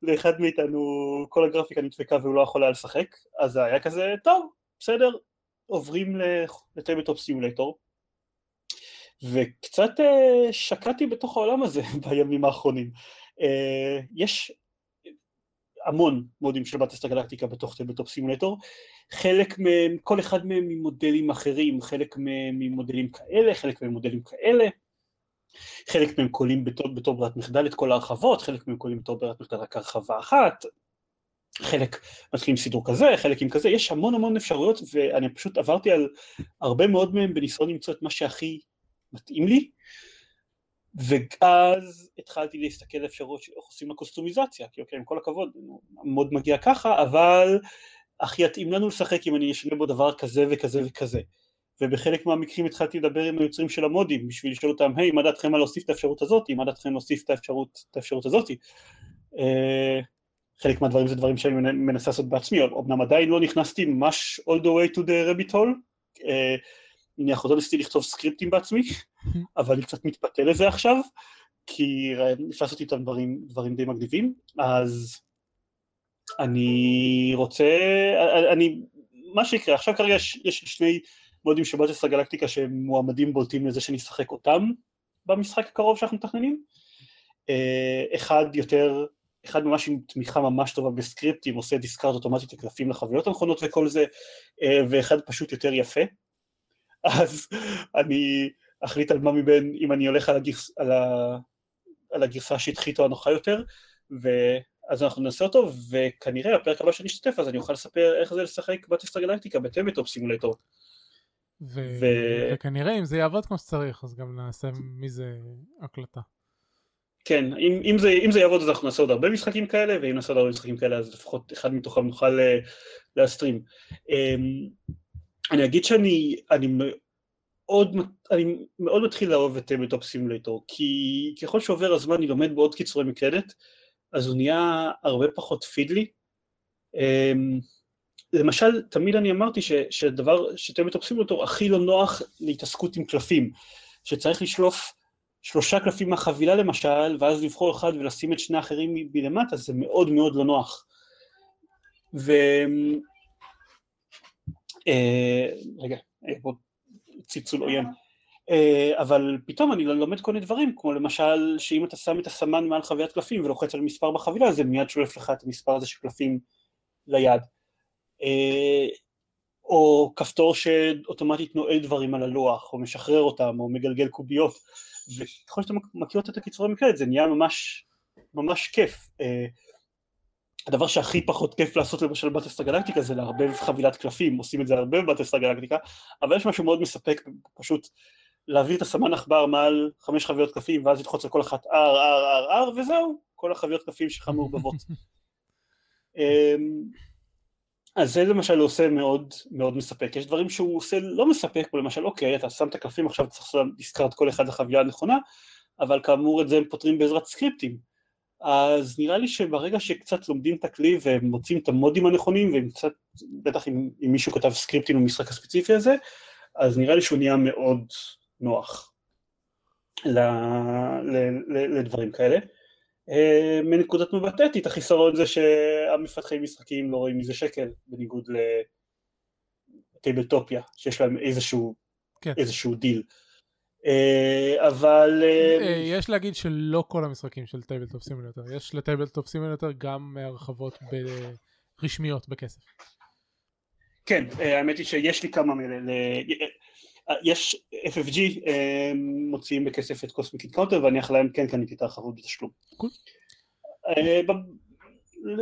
לאחד מאיתנו כל הגרפיקה נדפקה והוא לא יכול היה לשחק, אז זה היה כזה, טוב, בסדר, עוברים לטייבלטופ סימולטור, וקצת שקעתי בתוך העולם הזה בימים האחרונים. יש המון מודים של באטלסטאר גלקטיקה בתוך טייבלטופ סימולטור, חלק מהם, כל אחד מהם ממודלים אחרים, חלק מהם ממודלים כאלה, חלק מהם מודלים כאלה, חלק מהם קולים בתור, בתור ברירת מחדל את כל ההרחבות, חלק מהם קולים בתור ברירת מחדל רק הרחבה אחת, חלק מתחילים סידור כזה, חלק עם כזה, יש המון המון אפשרויות, ואני פשוט עברתי על הרבה מאוד מהם בניסיון למצוא את מה שהכי מתאים לי, ואז התחלתי להסתכל לאפשרויות שאיך עושים הקוסטומיזציה, כי אוקיי, עם כל הכבוד, המוד מגיע ככה, אבל הכי יתאים לנו לשחק אם אני אשנה בו דבר כזה וכזה וכזה. ובחלק מהמקרים התחלתי לדבר עם היוצרים של המודים, בשביל לשאול אותם, היי, מה דעתכם על להוסיף את האפשרות הזאת? מה דעתכם להוסיף את האפשרות, את האפשרות הזאת? חלק מהדברים זה דברים שאני מנסה לעשות בעצמי, אמנם עדיין לא נכנסתי ממש all the way to the rabbit hole, אני אחוז ניסיתי לכתוב סקריפטים בעצמי, אבל אני קצת מתפתה לזה עכשיו, כי אפשר לעשות איתם דברים, דברים די מגניבים, אז אני רוצה, אני, מה שיקרה, עכשיו כרגע יש, יש שני מודים של באטלסטאר גלקטיקה שמועמדים בולטים לזה שנשחק אותם במשחק הקרוב שאנחנו מתכננים, אחד יותר, אחד ממש עם תמיכה ממש טובה בסקריפטים, עושה דיסקארד אוטומטית לקלפים לחוויות הנכונות וכל זה, ואחד פשוט יותר יפה, אז אני אחליט על מה מבין, אם אני הולך על, הגרס, על, ה, על הגרסה השטחית או הנוחה יותר, ואז אנחנו נעשה אותו, וכנראה הפרק הבא שאני אשתתף, אז אני אוכל לספר איך זה לשחק באטלסטאר גלקטיקה, בטבלטופ סימולטור. ו... ו... וכנראה אם זה יעבוד כמו שצריך, אז גם נעשה מזה הקלטה. כן, אם, אם, זה, אם זה יעבוד, אז אנחנו נעשה עוד הרבה משחקים כאלה, ואם נעשה עוד הרבה משחקים כאלה, אז לפחות אחד מתוכם נוכל להסטרים. אני אגיד שאני אני מאוד, אני מאוד מתחיל לאהוב את טייבלטופ סימולטור, כי ככל שעובר הזמן אני לומד בעוד קיצורי מקלדת, אז הוא נהיה הרבה פחות פידלי. למשל, תמיד אני אמרתי שדבר, שטייבלטופ סימולטור הכי לא נוח להתעסקות עם קלפים, שצריך לשלוף שלושה קלפים מהחבילה למשל, ואז לבחור אחד ולשים את שני האחרים בלמטה, זה מאוד מאוד לא נוח. ו... רגע, ציצול עוין, אבל פתאום אני לומד כל מיני דברים, כמו למשל שאם אתה שם את הסמן מעל חביית קלפים ולוחץ על מספר בחבילה, אז זה מיד שולף לך את המספר הזה של קלפים ליד, או כפתור שאוטומטית נועל דברים על הלוח, או משחרר אותם, או מגלגל קוביות, וככל שאתה מכיר את הקיצורי מקלדת, זה נהיה ממש ממש כיף. הדבר שהכי פחות כיף לעשות למשל באטלסטאר גלקטיקה זה להרבה חבילת קלפים, עושים את זה הרבה באטלסטאר גלקטיקה, אבל יש משהו מאוד מספק, פשוט להביא את הסמן עכבר מעל חמש חביות קלפים, ואז לתחוץ על כל אחת אר, אר, אר, אר, וזהו, כל החביות קלפים שלך מעורבבות. אז זה למשל עושה מאוד מאוד מספק, יש דברים שהוא עושה לא מספק, כמו למשל, אוקיי, אתה שם את הקלפים, עכשיו צריך להזכיר את כל אחד לחבילה הנכונה, אבל כאמור את זה הם פותרים בעזרת סקריפטים. אז נראה לי שברגע שקצת לומדים את הכלי ומוצאים את המודים הנכונים, וקצת, בטח אם, אם מישהו כתב סקריפטים למשחק הספציפי הזה, אז נראה לי שהוא נהיה מאוד נוח ל, ל, ל, לדברים כאלה. מנקודת מבט אתית, החיסרון זה שהמפתחי משחקים לא רואים מזה שקל, בניגוד לטייבלטופיה, שיש להם איזשהו, כן. איזשהו דיל. אבל יש להגיד שלא כל המשחקים של טייבלטופ סימולטור, יש לטייבלטופ סימולטור גם הרחבות רשמיות בכסף. כן, האמת היא שיש לי כמה מילה, יש אף אף ג'י מוציאים בכסף את קוסמיק אינקאונטר, ואני אך להם כן קניתי את הרחבות בתשלום.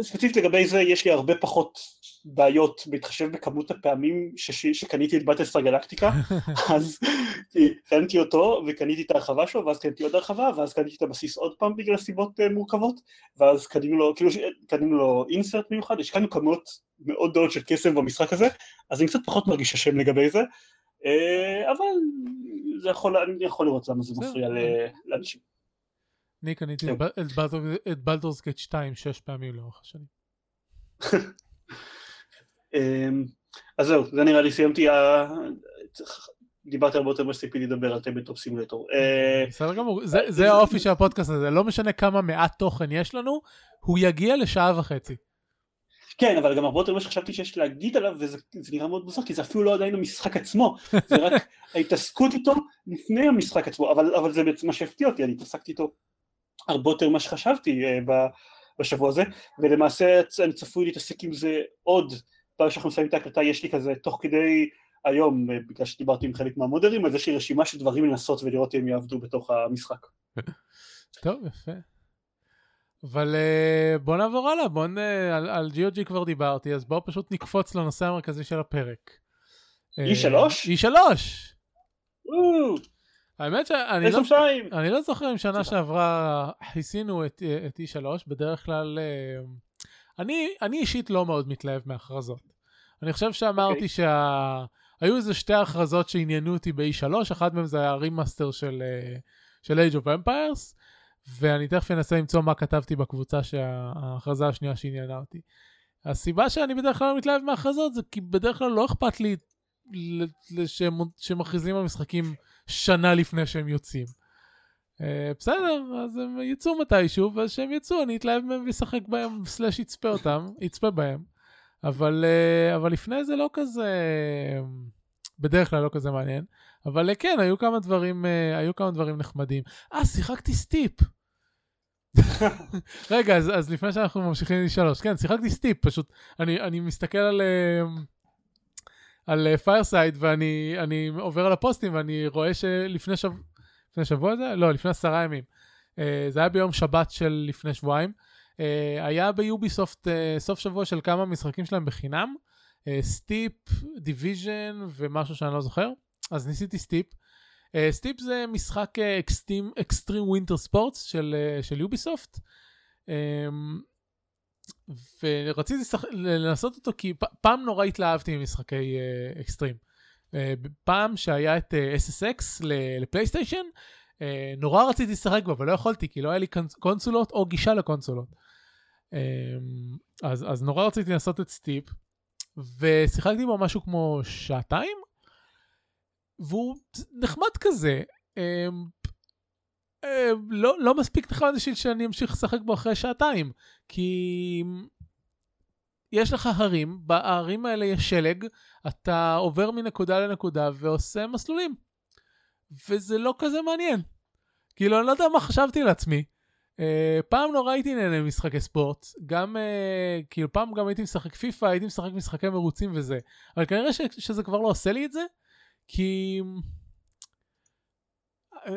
ספציפית לגבי זה, יש לי הרבה פחות בעיות בהתחשב בכמות הפעמים שקניתי את באטלסטאר גלקטיקה, אז קניתי אותו וקניתי את ההרחבה שלו, ואז קניתי עוד הרחבה, ואז קניתי את הבסיס עוד פעם בגלל סיבות מורכבות, ואז קנינו לו, כאילו קנינו לו אינסרט מיוחד, השקענו כמות מאוד גדולות של כסף במשחק הזה, אז אני קצת פחות מרגיש אשם לגבי זה, אבל זה יכול, אני יכול לראות למה זה מפריע לאנשים. אני קניתי את בלדורס גייט שתיים שש פעמים לאורך השנים. אז זהו, זה נראה לי סיימתי, דיברתי הרבה יותר מה שציפי לדבר על טייבלטופ סימולטור. בסדר גמור, זה האופי של הפודקאסט הזה, לא משנה כמה מעט תוכן יש לנו, הוא יגיע לשעה וחצי. כן, אבל גם הרבה יותר מה שחשבתי שיש להגיד עליו, וזה נראה מאוד מוזר, כי זה אפילו לא עדיין המשחק עצמו, זה רק ההתעסקות איתו לפני המשחק עצמו, אבל זה בעצם מה שהפתיע אותי, אני התעסקתי איתו הרבה יותר מה שחשבתי ב... בשבוע הזה, ולמעשה אני צפוי להתעסק עם זה עוד, פעם שאנחנו מסיים את ההקלטה, יש לי כזה, תוך כדי היום, בגלל שדיברתי עם חלק מהמודרים, אז יש לי רשימה של דברים לנסות ולראות אם יעבדו בתוך המשחק. טוב, יפה. אבל בוא נעבור הלאה, בוא נ... על, על ג'י או ג'י כבר דיברתי, אז בואו פשוט נקפוץ לנושא המרכזי של הפרק. אי שלוש? אי שלוש! האמת שאני לא, אני לא זוכר אם שנה שעברה חיסינו את, את אי שלוש, בדרך כלל אני, אני אישית לא מאוד מתלהב מהכרזות. אני חושב שאמרתי okay. שה... היו איזה שתי הכרזות שעניינו אותי ב-אי שלוש, אחת מהם זה היה רימאסטר של, של Age of Empires, ואני תכף אנסה למצוא מה כתבתי בקבוצה שההכרזה השנייה שעניינה אותי. הסיבה שאני בדרך כלל מתלהב מהכרזות זה כי בדרך כלל לא אכפת לי שמכריזים המשחקים שנה לפני שהם יוצאים. בסדר, אז הם יצאו מתישהו, ואז שהם יצאו, אני אתלהב מהם וישחק בהם, סלש יצפה אותם, יצפה בהם. אבל, אבל לפני זה לא כזה, בדרך כלל לא כזה מעניין. אבל כן, היו כמה דברים, היו כמה דברים נחמדים. אה, שיחקתי סטיפ. רגע, אז, אז לפני שאנחנו ממשיכים לשלוש, כן, שיחקתי סטיפ, פשוט, אני, אני מסתכל על... על פיירסייד, ואני אני עובר על הפוסטים, ואני רואה שלפני שב... לפני שבוע זה? לא, לפני עשרה ימים. Uh, זה היה ביום שבת של לפני שבועיים. Uh, היה ביוביסופט uh, סוף שבוע של כמה משחקים שלהם בחינם. סטיפ, uh, דיוויז'ן, ומשהו שאני לא זוכר. אז ניסיתי סטיפ. סטיפ uh, זה משחק אקסטרים, אקסטרים ווינטר ספורטס של, uh, של יוביסופט. Um, ורציתי לנסות אותו כי פעם נורא התלהבתי ממשחקי אקסטרים. פעם שהיה את אס אס אקס לפלייסטיישן, נורא רציתי לשחק בו, אבל לא יכולתי, כי לא היה לי קונסולות או גישה לקונסולות. אז נורא רציתי לנסות את סטיפ, ושיחקתי בו משהו כמו שעתיים, והוא נחמד כזה. לא, לא מספיק נחמד בשביל שאני אמשיך לשחק בו אחרי שעתיים, כי יש לך הרים, בערים האלה יש שלג, אתה עובר מנקודה לנקודה ועושה מסלולים, וזה לא כזה מעניין. כאילו, אני לא יודע מה חשבתי לעצמי. פעם נורא הייתי נהנה משחקי ספורט, גם, כאילו, פעם גם הייתי משחק פיפה, הייתי משחק משחקי מרוצים וזה, אבל כנראה ש, שזה כבר לא עושה לי את זה, כי...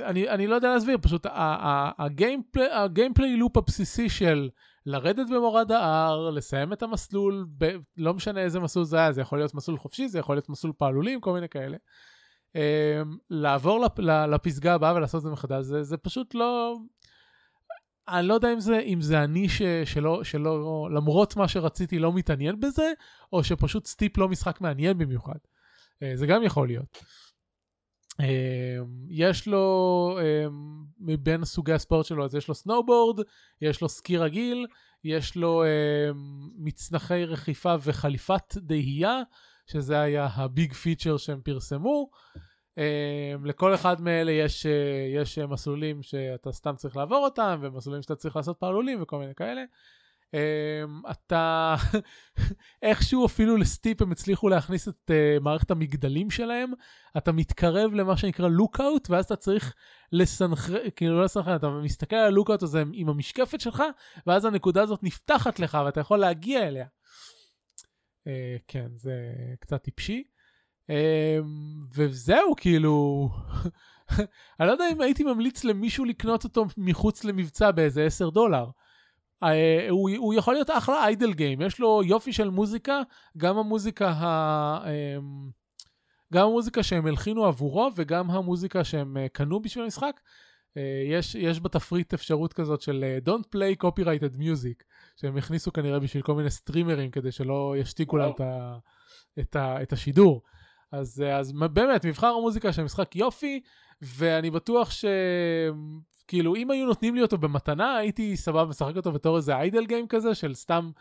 אני, אני לא יודע להסביר, פשוט הגיימפלי, הגיימפלי לופ הבסיסי של לרדת במורד הער, לסיים את המסלול, ב, לא משנה איזה מסלול זה היה, זה יכול להיות מסלול חופשי, זה יכול להיות מסלול פעלולים, כל מיני כאלה. לעבור לפ, לפסגה הבאה ולעשות זה מחדש, זה, זה פשוט לא... אני לא יודע אם זה, אם זה אני ש, שלא, שלא, למרות מה שרציתי לא מתעניין בזה, או שפשוט סטיפ לא משחק מעניין במיוחד. זה גם יכול להיות. יש לו מבין סוגי הספורט שלו, אז יש לו סנובורד, יש לו סקי רגיל, יש לו מצנחי רכיפה וחליפת דהייה, שזה היה הביג פיצ'ר שהם פרסמו. לכל אחד מאלה יש יש מסלולים שאתה סתם צריך לעבור אותם, ומסלולים שאתה צריך לעשות פעלולים וכל מיני כאלה. אתה איכשהו אפילו לסטיפ הם הצליחו להכניס את מערכת המגדלים שלהם, אתה מתקרב למה שנקרא לוקאוט, ואז אתה צריך לסנחרן, כאילו לא לסנחרן, אתה מסתכל על הלוקאוט הזה עם המשקפת שלך, ואז הנקודה הזאת נפתחת לך ואתה יכול להגיע אליה. כן, זה קצת טיפשי. וזהו, כאילו אני לא יודע אם הייתי ממליץ למישהו לקנות אותו מחוץ למבצע באיזה עשרה דולר, הוא, הוא יכול להיות אחלה איידל גיים, יש לו יופי של מוזיקה, גם המוזיקה ה... גם המוזיקה שהם הלחינו עבורו, וגם המוזיקה שהם קנו בשביל המשחק, יש, יש בתפריט אפשרות כזאת של Don't play copyrighted music, שהם הכניסו כנראה בשביל כל מיני סטרימרים, כדי שלא ישתיקו להם את, ה, את, ה, את השידור. אז, אז באמת, מבחר המוזיקה של המשחק יופי, ואני בטוח ש... כאילו, אם היו נותנים לי אותו במתנה, הייתי סבבה משחק אותו בתור איזה איידל גיים כזה, של סתם,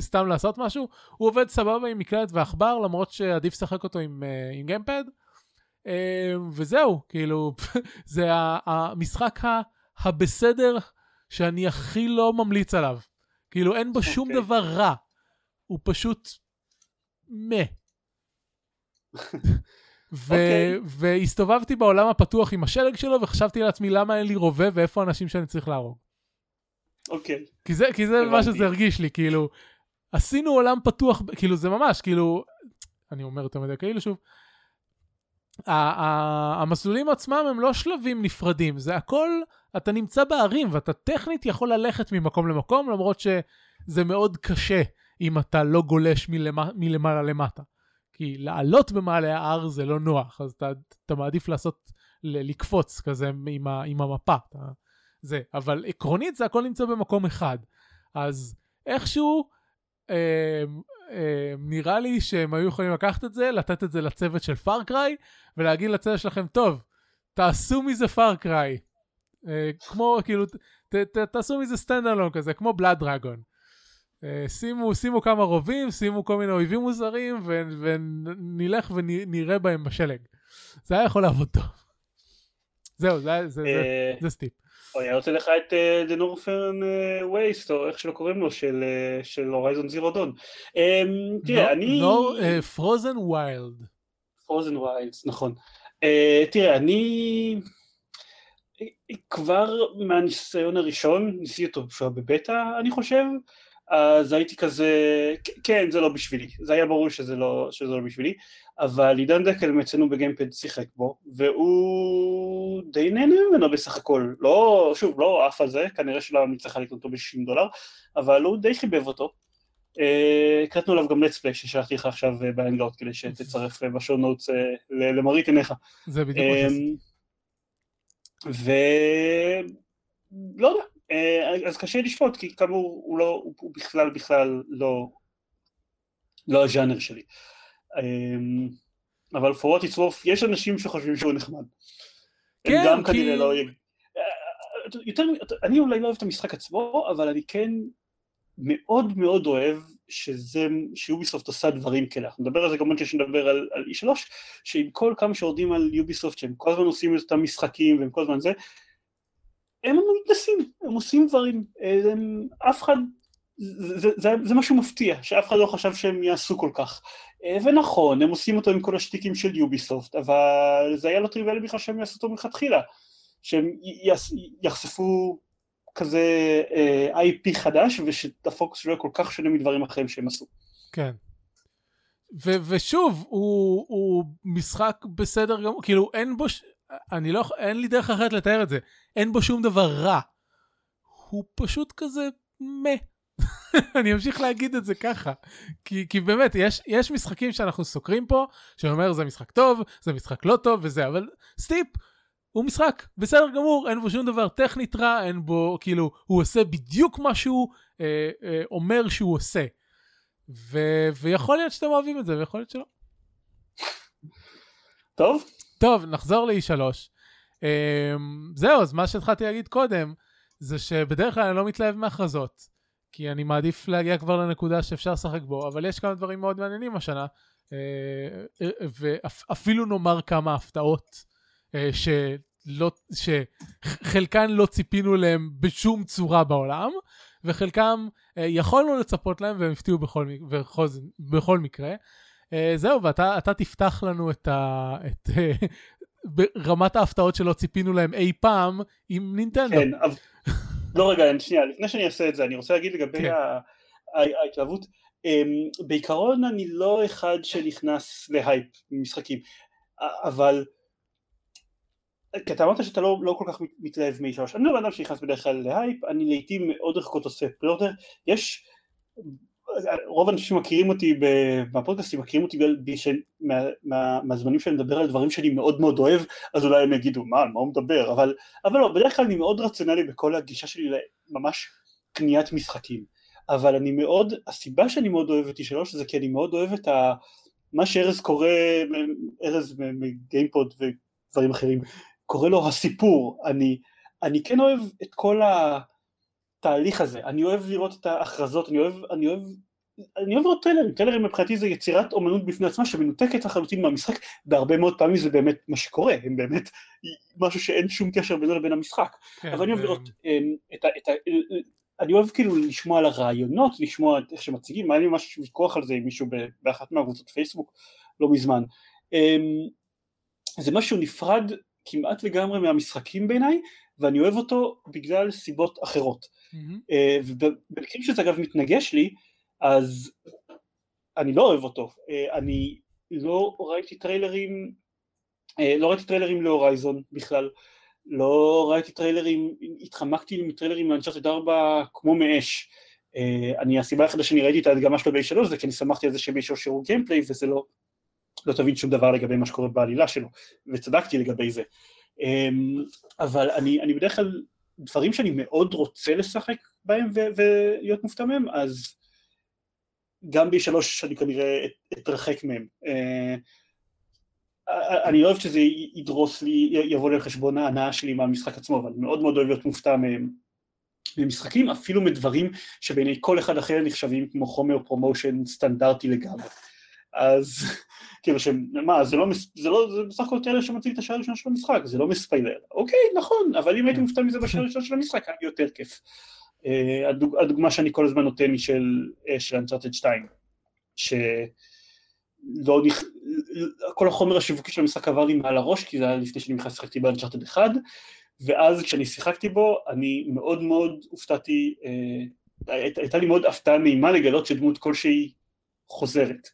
סתם לעשות משהו. הוא עובד סבבה עם מקלט ואחבר, למרות שעדיף שחק אותו עם, עם גיימפד. וזהו, כאילו, זה המשחק הבסדר שאני הכי לא ממליץ עליו. כאילו, אין בו שום דבר רע. הוא פשוט מה. והסתובבתי בעולם הפתוח עם השלג שלו, וחשבתי לעצמי למה אין לי רובה ואיפה אנשים שאני צריך להרוג. אוקיי. כי זה מה שזה הרגיש לי, כאילו, עשינו עולם פתוח, כאילו זה ממש, כאילו, אני אומר יותר מדי כאילו שוב, המסלולים עצמם הם לא שלבים נפרדים, זה הכל, אתה נמצא בערים, ואתה טכנית יכול ללכת ממקום למקום, למרות שזה מאוד קשה, אם אתה לא גולש מלמעלה למטה. כי לעלות במעלה ההר זה לא נוח, אז אתה, אתה מעדיף לעשות, לקפוץ כזה עם, ה, עם המפה. אתה, זה. אבל עקרונית זה הכל נמצא במקום אחד. אז איכשהו אה, אה, נראה לי שהם היו יכולים לקחת את זה, לתת את זה לצוות של Far Cry, ולהגיד לצוות שלכם, טוב, תעשו מזה Far Cry. אה, כמו, כאילו, ת, ת, תעשו מזה סטנדלון כזה, כמו Blood Dragon. שימו, שימו כמה רובים, שימו כל מיני אויבים מוזרים, ו- ונלך ונראה בהם בשלג. זה היה יכול לעבוד טוב. זהו, זה, זה, זה, זה, זה סטיפ. היה רוצה לך את The Northern Waste, או איך שלא קוראים לו, של, של Horizon Zero Dawn. תראה, אני... Frozen Wild. Frozen Wild, נכון. תראה, אני... כבר מהניסיון הראשון, ניסיתי אותו שהוא בבטא, אני חושב, אז הייתי כזה, כן, זה לא בשבילי, זה היה ברור שזה לא, שזה לא בשבילי, אבל עידן דקל מצאנו בגיימפד שיחק בו, והוא די נהנה ממנו בסך הכל, לא, שוב, לא אף על זה, כנראה שלא אני צריכה לקנות אותו ב-שישים דולר, אבל הוא די חיבב אותו, קראתנו עליו גם לטספליי ששלחתי לך עכשיו בהנגאוט, כדי שתצרף בשור נוטס למראית עיניך. זה בדיוק מה שזה. ולא יודע. אז קשה לשפוט, כי כאמור הוא, לא, הוא בכלל בכלל לא, לא הז'אנר שלי. אבל פורות יצרוף, יש אנשים שחושבים שהוא נחמד. כן, הם גם כי... כנראה לא... יותר, אני אולי לא אוהב את המשחק עצמו, אבל אני כן מאוד מאוד אוהב שזה, שיוביסופט עושה דברים כאלה. אנחנו נדבר על זה כמובן כשנדבר על, על אי שלוש, שעם כל כמה שעודים על יוביסופט, שהם כל הזמן עושים את אותם משחקים והם כל הזמן זה, הם מתנסים, הם עושים דברים, הם, אף אחד, זה, זה, זה, זה משהו מפתיע, שאף אחד לא חשב שהם יעשו כל כך, ונכון, הם עושים אותו עם כל השתיקים של יוביסופט, אבל זה היה לא טריוויאלי בכלל שהם יעשו אותו מלכתחילה, שהם יחשפו כזה איי פי חדש, ושהפוקס שלו כל כך שונה מדברים אחרים שהם עשו. כן. ו- ושוב, הוא, הוא משחק בסדר גם, כאילו אין בו... ש... אני לא, אין לי דרך אחרת לתאר את זה. אין בו שום דבר רע. הוא פשוט כזה מה. אני אמשיך להגיד את זה ככה. כי, כי באמת, יש, יש משחקים שאנחנו סוקרים פה, שאומר, זה משחק טוב, זה משחק לא טוב, וזה, אבל סטיפ, הוא משחק, בסדר גמור, אין בו שום דבר טכנית רע, אין בו, כאילו, הוא עושה בדיוק מה שהוא, אה, אה, אומר שהוא עושה. ו, ויכול להיות שאתם אוהבים את זה, ויכול להיות שלא. טוב. טוב, נחזור לאי שלוש. Um, זהו, אז מה שהתחלתי להגיד קודם, זה שבדרך כלל אני לא מתלהב מהכרזות, כי אני מעדיף להגיע כבר לנקודה שאפשר לשחק בו, אבל יש כמה דברים מאוד מעניינים השנה, uh, ואפילו נאמר כמה הפתעות, uh, שלא, שחלקן לא ציפינו להם בשום צורה בעולם, וחלקם uh, יכולנו לצפות להם, והם הפתיעו בכל, בכל, בכל מקרה, Uh, זהו, ואתה אתה תפתח לנו את, ה, את uh, ברמת ההפתעות שלא ציפינו להם אי פעם עם נינטנדו. כן, אבל... לא רגע, שנייה, לפני שאני אעשה את זה, אני רוצה להגיד לגבי כן. ה... ההתלהבות. Um, בעיקרון אני לא אחד שנכנס להייפ ממשחקים, אבל כי אתה אמרת שאתה לא, לא כל כך מתלהב משלוש. אני לא אדם שנכנס בדרך כלל להייפ, אני לעיתים מאוד רחוקות עושה פריאורדר. יש, רוב האנשים מכירים אותי בפודקאסטים, מכירים אותי מהזמנים שאני מדבר על דברים שאני מאוד מאוד אוהב, אז אולי הם יגידו, מה, מה הוא מדבר? אבל, אבל לא, בדרך כלל אני מאוד רציונלי בכל הגישה שלי ממש קניית משחקים. אבל אני מאוד, הסיבה שאני מאוד אוהב את שלוש זה כי אני מאוד אוהב את ה, מה שארז קורא, ארז מגיימפוד ודברים אחרים, קורא לו הסיפור. אני, אני כן אוהב את כל התהליך הזה, אני אוהב לראות את ההכרזות, אני אוהב, אני אוהב, אני אוהב לראות טלרים, טלרים מבחינתי זה יצירת אומנות בפני עצמה שמנותקת לחלוטין מהמשחק, בהרבה מאוד פעמים זה באמת מה שקורה, הם באמת משהו שאין שום קשר בינו לבין המשחק, כן, אבל אני אוהב לראות את ה, את ה, אני אוהב כאילו לשמוע על הרעיונות, לשמוע איך שמציגים, היה לי ממש ויכוח על זה עם מישהו באחת מהקבוצות פייסבוק, לא מזמן. זה משהו נפרד כמעט לגמרי מהמשחקים בעיניי, ואני אוהב אותו בגלל סיבות אחרות. ובמקרים שזה אגב מתנגש לי, אז אני לא אוהב אותו. אני לא ראיתי טריילרים, לא ראיתי טריילרים להורייזון בכלל, לא ראיתי טריילרים, התחמקתי מטריילרים לאנצ'ארטד ארבע כמו מאש. אני, הסיבה היחידה שאני ראיתי את ההדגמה שלו ב-שלוש זה כי אני שמחתי על זה שב-שלוש שירו גיימפליי, וזה לא, לא תבין שום דבר לגבי מה שקורה בעלילה שלו, וצדקתי לגבי זה. אבל אני, אני בדרך כלל, דברים שאני מאוד רוצה לשחק בהם ו- ולהיות מופתע מהם, אז גם ב-שלוש אני כנראה אתרחק מהם. אני לא אוהב שזה ידרוס לי, יבוא לי לחשבון ההנאה שלי מהמשחק עצמו, אבל מאוד מאוד אוהב להיות מופתע ממשחקים, אפילו מדברים שבעיני כל אחד אחר נחשבים כמו חומר פרומושן סטנדרטי לגמרי. אז כאילו שמה, זה לא, זה לא, זה בסך הכל טריילר שמציג את השעה הראשונה של המשחק, זה לא מספיילר. אוקיי, נכון, אבל אם הייתי מופתע מזה בשעה הראשונה של המשחק, היה יותר כיף. הדוגמה שאני כל הזמן נותן היא של Uncharted שתיים, ש... לא, כל החומר השיווקי של המשחק עבר לי מעל הראש, כי זה היה לפני שאני בכלל שיחקתי באנצ'ארטד אחד, ואז כשאני שיחקתי בו, אני מאוד מאוד הופתעתי, אה, הייתה לי מאוד הפתעה נעימה לגלות שדמות כלשהי חוזרת,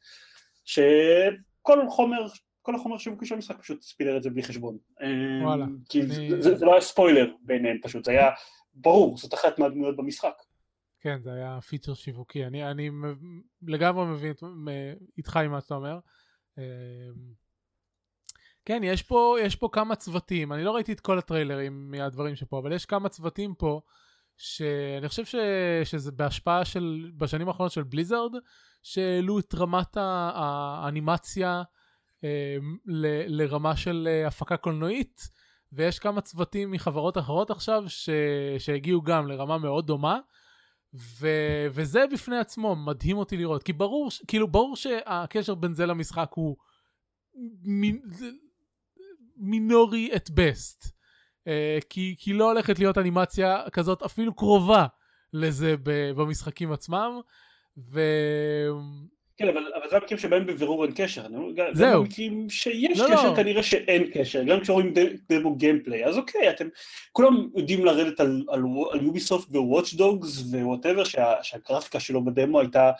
שכל חומר, כל החומר השיווקי של המשחק פשוט ספילר את זה בלי חשבון. וואלה. כי אני... זה, זה לא היה ספוילר ביניהם פשוט, זה היה ברור, זאת אחת מהדמויות במשחק. כן, זה היה פיצ'ר שיווקי. אני, אני לגמרי מבין איתך עם מה שאתה אומר. כן, יש פה, יש פה כמה צוותים. אני לא ראיתי את כל הטריילרים מהדברים שפה, אבל יש כמה צוותים פה שאני חושב ש, שזה בהשפעה של, בשנים האחרונות של בליזרד, שעלו את רמת האנימציה ל, לרמה של הפקה קולנועית, ויש כמה צוותים מחברות אחרות עכשיו ש, שהגיעו גם לרמה מאוד דומה. ו- וזה בפני עצמו מדהים אותי לראות, כי ברור, כאילו ברור שהקשר בין זה למשחק הוא מ- מינורי at best, uh, כי-, כי לא הולכת להיות אנימציה כזאת אפילו קרובה לזה ב- במשחקים עצמם, ו... כן, אבל, אבל זה המקרים שבהם בבירור אין קשר, זה המקרים שיש לא, קשר, לא. כנראה שאין קשר, גם כשרואים דמו גיימפליי, אז אוקיי, אתם כולם יודעים לרדת על, על, על יוביסופט ו-Watch Dogs ו-whatever, שה, שהגרפיקה שלו בדמו הייתה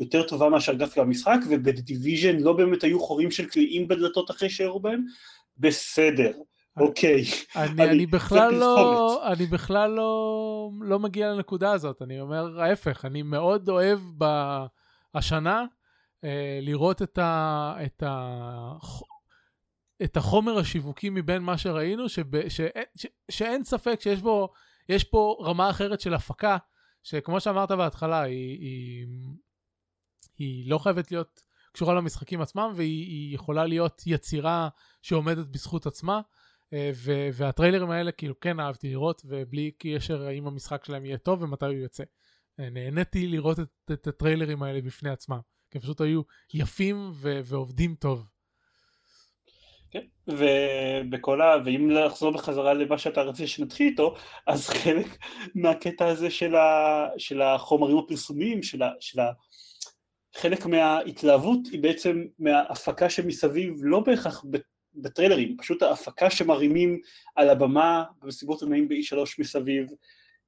יותר טובה מאשר הגרפיקה במשחק, ובדיוויז'ן לא באמת היו חורים של קליעים בדלתות אחרי שהראו בהם, בסדר, אוקיי. אני, אני, בכלל לא, אני בכלל לא, לא מגיע לנקודה הזאת, אני אומר ההפך, אני מאוד אוהב בשנה, לראות את ה את ה את החומר השיווקי מבין מה שראינו שאין ספק שיש בו יש פה רמה אחרת של הפקה שכמו שאמרת בהתחלה היא היא לא חייבת להיות קשורה למשחקים עצמם והיא יכולה להיות יצירה שעומדת בזכות עצמה והטריילרים האלה כאילו כן אהבתי לראות ובלי קשר אם המשחק שלהם יהיה טוב ומתי הוא יוצא נהניתי לראות את הטריילרים האלה בפני עצמם כי פשוט היו יפים ו- ועובדים טוב. כן, ובכל ה... ואם לחזור בחזרה למה שאתה רצה שנתחיל איתו, אז חלק מהקטע הזה של, ה... של החומרים הפרסומיים, של ה... של ה... חלק מההתלהבות היא בעצם מההפקה שמסביב, לא בהכרח בטריילרים, פשוט ההפקה שמרימים על הבמה, במסיבות עונאים ב-E שלוש מסביב,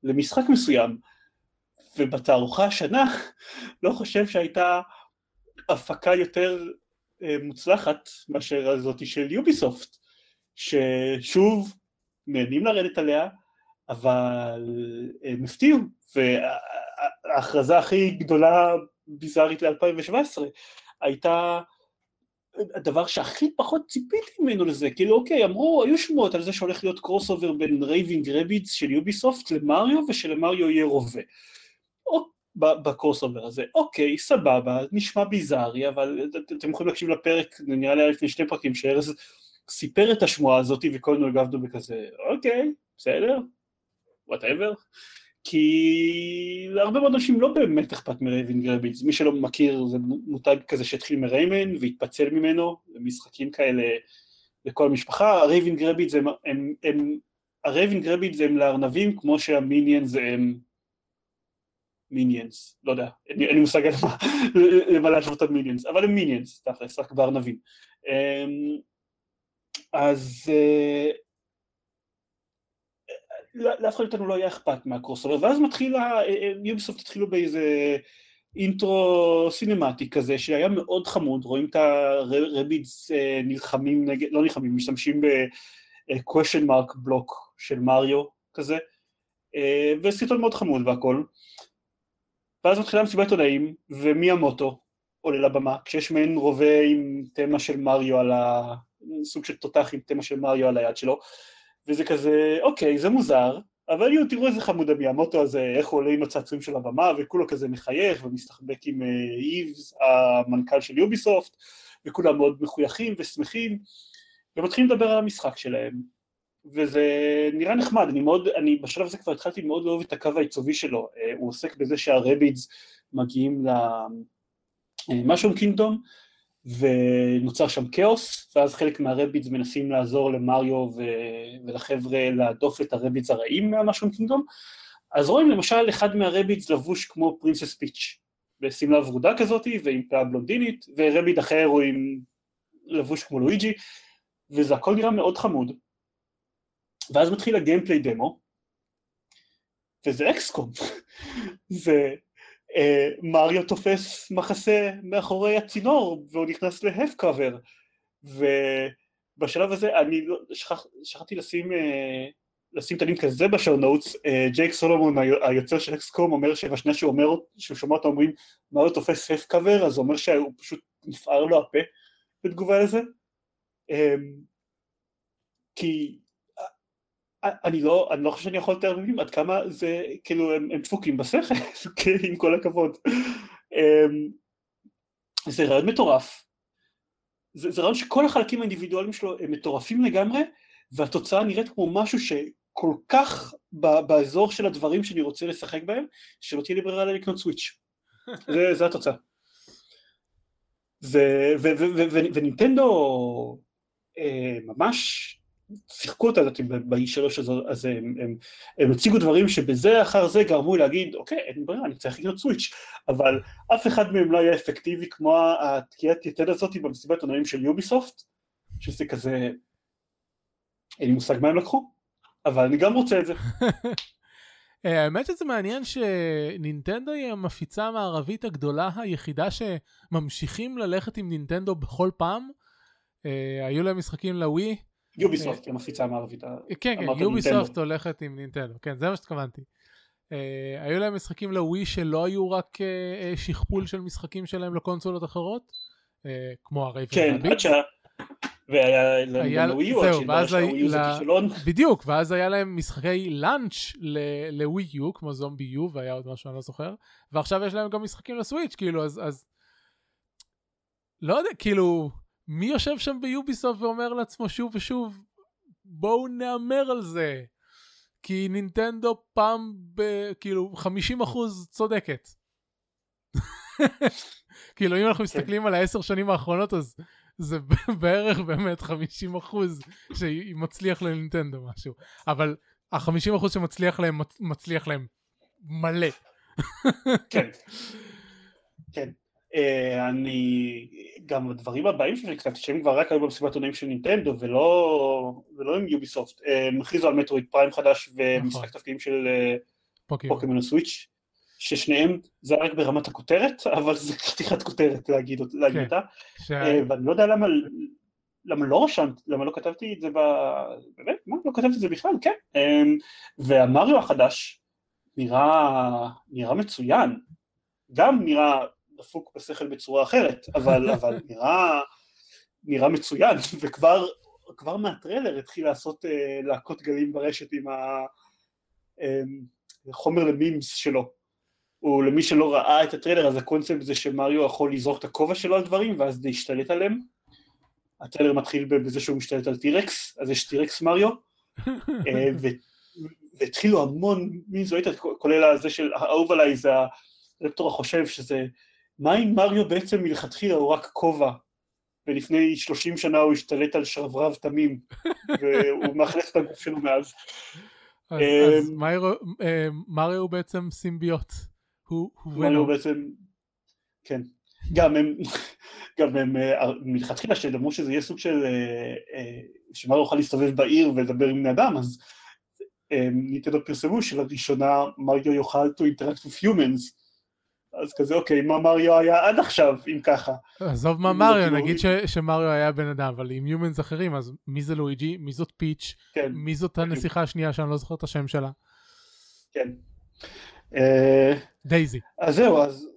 למשחק מסוים, ובתערוכה השנה לא חושב שהייתה הפקה יותר מוצלחת מאשר הזאתי של יוביסופט, ששוב נהנים לרדת עליה, אבל מפתיעים, וההכרזה הכי גדולה ביזארית ל-אלפיים שבע עשרה הייתה הדבר שהכי פחות ציפיתי ממנו לזה, כאילו אוקיי, אמרו, היו שמועות על זה שהולך להיות קרוס אובר בין רייבינג רבידס של יוביסופט למריו, ושלמריו יהיה רובה, בקרוס אובר הזה, אוקיי, סבבה, נשמע ביזארי, אבל אתם יכולים להקשיב לפרק, נראה לי לפני שני פרקים, שארז סיפר את השמועה הזאת, וכל נולגבנו בכזה, אוקיי, בסדר, whatever, כי להרבה מאוד אנשים לא באמת אכפת מרייבינג רבידס, מי שלא מכיר זה מותג כזה שהתחיל מריימן והתפצל ממנו, משחקים כאלה לכל המשפחה, הרייבינג רבידס הם, הם, הם, הרייבינג רבידס הם לארנבים כמו שהמיניאנס הם מיניאנס, לא יודע, אין לי מושג על מה, למה להשוות את מיניאנס, אבל הם מיניאנס, תכלס, רק בארנבים. אז לאף אחד איתנו לא היה אכפת מהקרוסובר, ואז מתחילה, יוביסופט התחילו באיזה אינטרו סינמטי כזה, שהיה מאוד חמוד, רואים את הרבידס נלחמים, לא נלחמים, משתמשים ב-question mark בלוק של מריו כזה, וסרטון מאוד חמוד והכל, ואז מתחילה מסיבת עונאים, ומיאמוטו עולה לבמה, כשיש מעין רובה עם תמה של מריו על ה... סוג של תותח עם תמה של מריו על היד שלו, וזה כזה, אוקיי, זה מוזר, אבל יהיו, תראו איזה חמודה מיאמוטו הזה, איך הוא עולה עם הצעצועים של הבמה, וכולו כזה מחייך, ומסתחבק עם איבס, המנכ"ל של יוביסופט, וכולם מאוד מחויכים ושמחים, ומתחילים לדבר על המשחק שלהם. וזה נראה נחמד, אני מאוד, אני בשלב הזה כבר התחלתי מאוד לאהוב את הקו העיצובי שלו, הוא עוסק בזה שהרבידס מגיעים למשום קינגדום, ונוצר שם כאוס, ואז חלק מהרבידס מנסים לעזור למריו ולחבר'ה להדוף את הרבידס הרעים מהמשום קינגדום, אז רואים למשל אחד מהרבידס לבוש כמו פרינסס פיץ', בשמלה ורודה כזאת ועם פאה בלונדינית, ורביד אחר הוא עם לבוש כמו לואיג'י, וזה הכל נראה מאוד חמוד. ואז מתחיל הגיימפליי דמו, וזה אקסקום, זה אה, מריו תופס מחסה מאחורי הצינור, והוא נכנס להף קאבר, ובשלב הזה אני לא, שכח, שכחתי לשים, אה, לשים את הלינק הזה בשואו נוטס, אה, ג'ייק סולומון היוצר של אקסקום אומר שבשנה שהוא אומר, שהוא שומע אותו אומרים, מריו תופס האף קאבר, אז הוא אומר שהוא פשוט נפער לו הפה בתגובה לזה, אה, כי אני לא, אני לא חושב שאני יכול לתאר מבינים עד כמה זה, כאילו, הם, הם דפוקים בשכל, עם כל הכבוד. זה רעיון מטורף. זה, זה רעיון שכל החלקים האינדיבידואליים שלו הם מטורפים לגמרי, והתוצאה נראית כמו משהו שכל כך ב, באזור של הדברים שאני רוצה לשחק בהם, שלא תהיה לי ברירה לקנות סוויץ'. זה, זה התוצאה. זה, ו, ו, ו, ו, ו, ונינטנדו, אה, ממש, שיחקו אותה ב-E שלוש הזה, הם הציגו דברים שבזה אחר זה גרמו להגיד, אוקיי, אין ברירה, אני צריך לקנות סוויץ', אבל אף אחד מהם לא היה אפקטיבי כמו התקיעת יתד הזאת במסיבת עונאים של יוביסופט, שזה כזה, אין לי מושג מה הם לקחו, אבל אני גם רוצה את זה. האמת שזה מעניין שנינטנדו היא המפיצה המערבית הגדולה היחידה שממשיכים ללכת עם נינטנדו בכל פעם, היו להם משחקים לווי, יוביסופט היא המפיצה המערבית. כן, כן, יוביסופט הולכת עם נינטנדו, כן, זה מה שתכוונתי. היו להם משחקים לווי שלא היו רק שכפול של משחקים שלהם לקונסולות אחרות, כמו הרייבינג רבידס. כן, עד שעה, והיה להם לווי או עד שעה שהווי זה כישלון. בדיוק, ואז היה להם משחקי לאנץ' לווי יו, כמו זומבי יו, והיה עוד משהו אני לא זוכר, ועכשיו יש להם גם משחקים לסוויץ', כאילו, אז... לא יודע, כאילו... מי יושב שם ביוביסופט ואומר לעצמו שוב ושוב, בואו נאמר על זה, כי נינטנדו פעם ב... כאילו, חמישים אחוז צודקת. כאילו, אם אנחנו מסתכלים על העשר שנים האחרונות, אז זה בערך באמת חמישים אחוז שמצליח לנינטנדו משהו. אבל ה-חמישים אחוז שמצליח להם, מצליח להם מלא. כן. כן. אני, גם הדברים הבאים שכתבתי שהם כבר רק היו במסיבת עונאים של נינטנדו ולא עם יוביסופט, הם הכריזו על מטרויד פריים חדש ומשחק תפקידים של פוקימון הסוויץ' ששניהם זה רק ברמת הכותרת, אבל זה חתיכת כותרת להגיד אותה, ואני לא יודע למה למה לא רשמת, למה לא כתבתי את זה ב... באמת? מה? לא כתבתי את זה בכלל, כן. והמריו החדש נראה, נראה מצוין. גם נראה דפוק בשכל בצורה אחרת, אבל, אבל נראה, נראה מצוין, וכבר, כבר מהטרילר התחיל לעשות, להקות גלים ברשת עם החומר למימס שלו. ולמי שלא ראה את הטריילר, אז הקונספט זה שמריו יכול לזרוק את הכובע שלו על דברים, ואז זה ישתלט עליהם. הטריילר מתחיל בזה שהוא משתלט על טירקס, אז יש טירקס מריו, והתחילו המון מזוהית, כולל הזה של האהוב עליי, זה הרפטור החושב שזה, מה אם מריו בעצם מלכתחילה הוא רק כובע, ולפני שלושים שנה הוא השתלט על שרברב תמים, והוא מאכלס את הגוף שלו מאז. אז מריו הוא בעצם סימביוט. מריו הוא בעצם, כן. גם הם, גם הם, מלכתחילה שדמו שזה יהיה סוג של, שמריו יוכל להסתובב בעיר ולדבר עם בני אדם, אז ניתן הפרסמו שלראשונה מריו יוכל to interact with humans, אז כזה אוקיי, מה מריו היה עד עכשיו, אם ככה. עזוב מה מריו, נגיד שמריו היה בן אדם, אבל עם humans אחרים, אז מי זה לואיג'י, מי זאת פיץ', מי זאת הנסיכה השנייה שאני לא זוכר את השם שלה. כן. דייזי. אז זהו, אז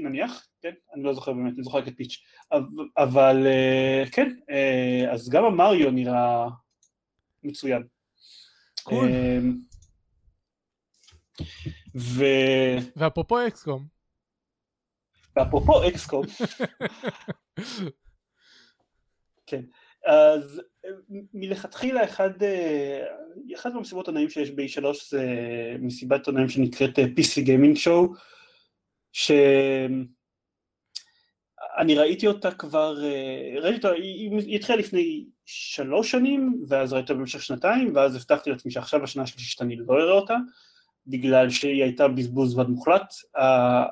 נניח, כן, אני לא זוכר באמת, אני זוכר רק את פיץ', אבל כן, אז גם המריו נראה מצוין. קול. ו... ואפרופו אקסקום. ואפרופו אקסקום. כן. אז מלכתחילה אחד, אחד מהמסיבות עונאים שיש ב-E שלוש זה מסיבת עונאים שנקראת פי סי Gaming Show, שאני ראיתי אותה כבר, ראיתי אותה, היא התחילה לפני שלוש שנים, ואז ראיתי אותה במשך שנתיים, ואז הבטחתי לעצמי שעכשיו השנה השלישית אני לא אראה אותה, בגלל שהיא הייתה בזבוז זמן מוחלט,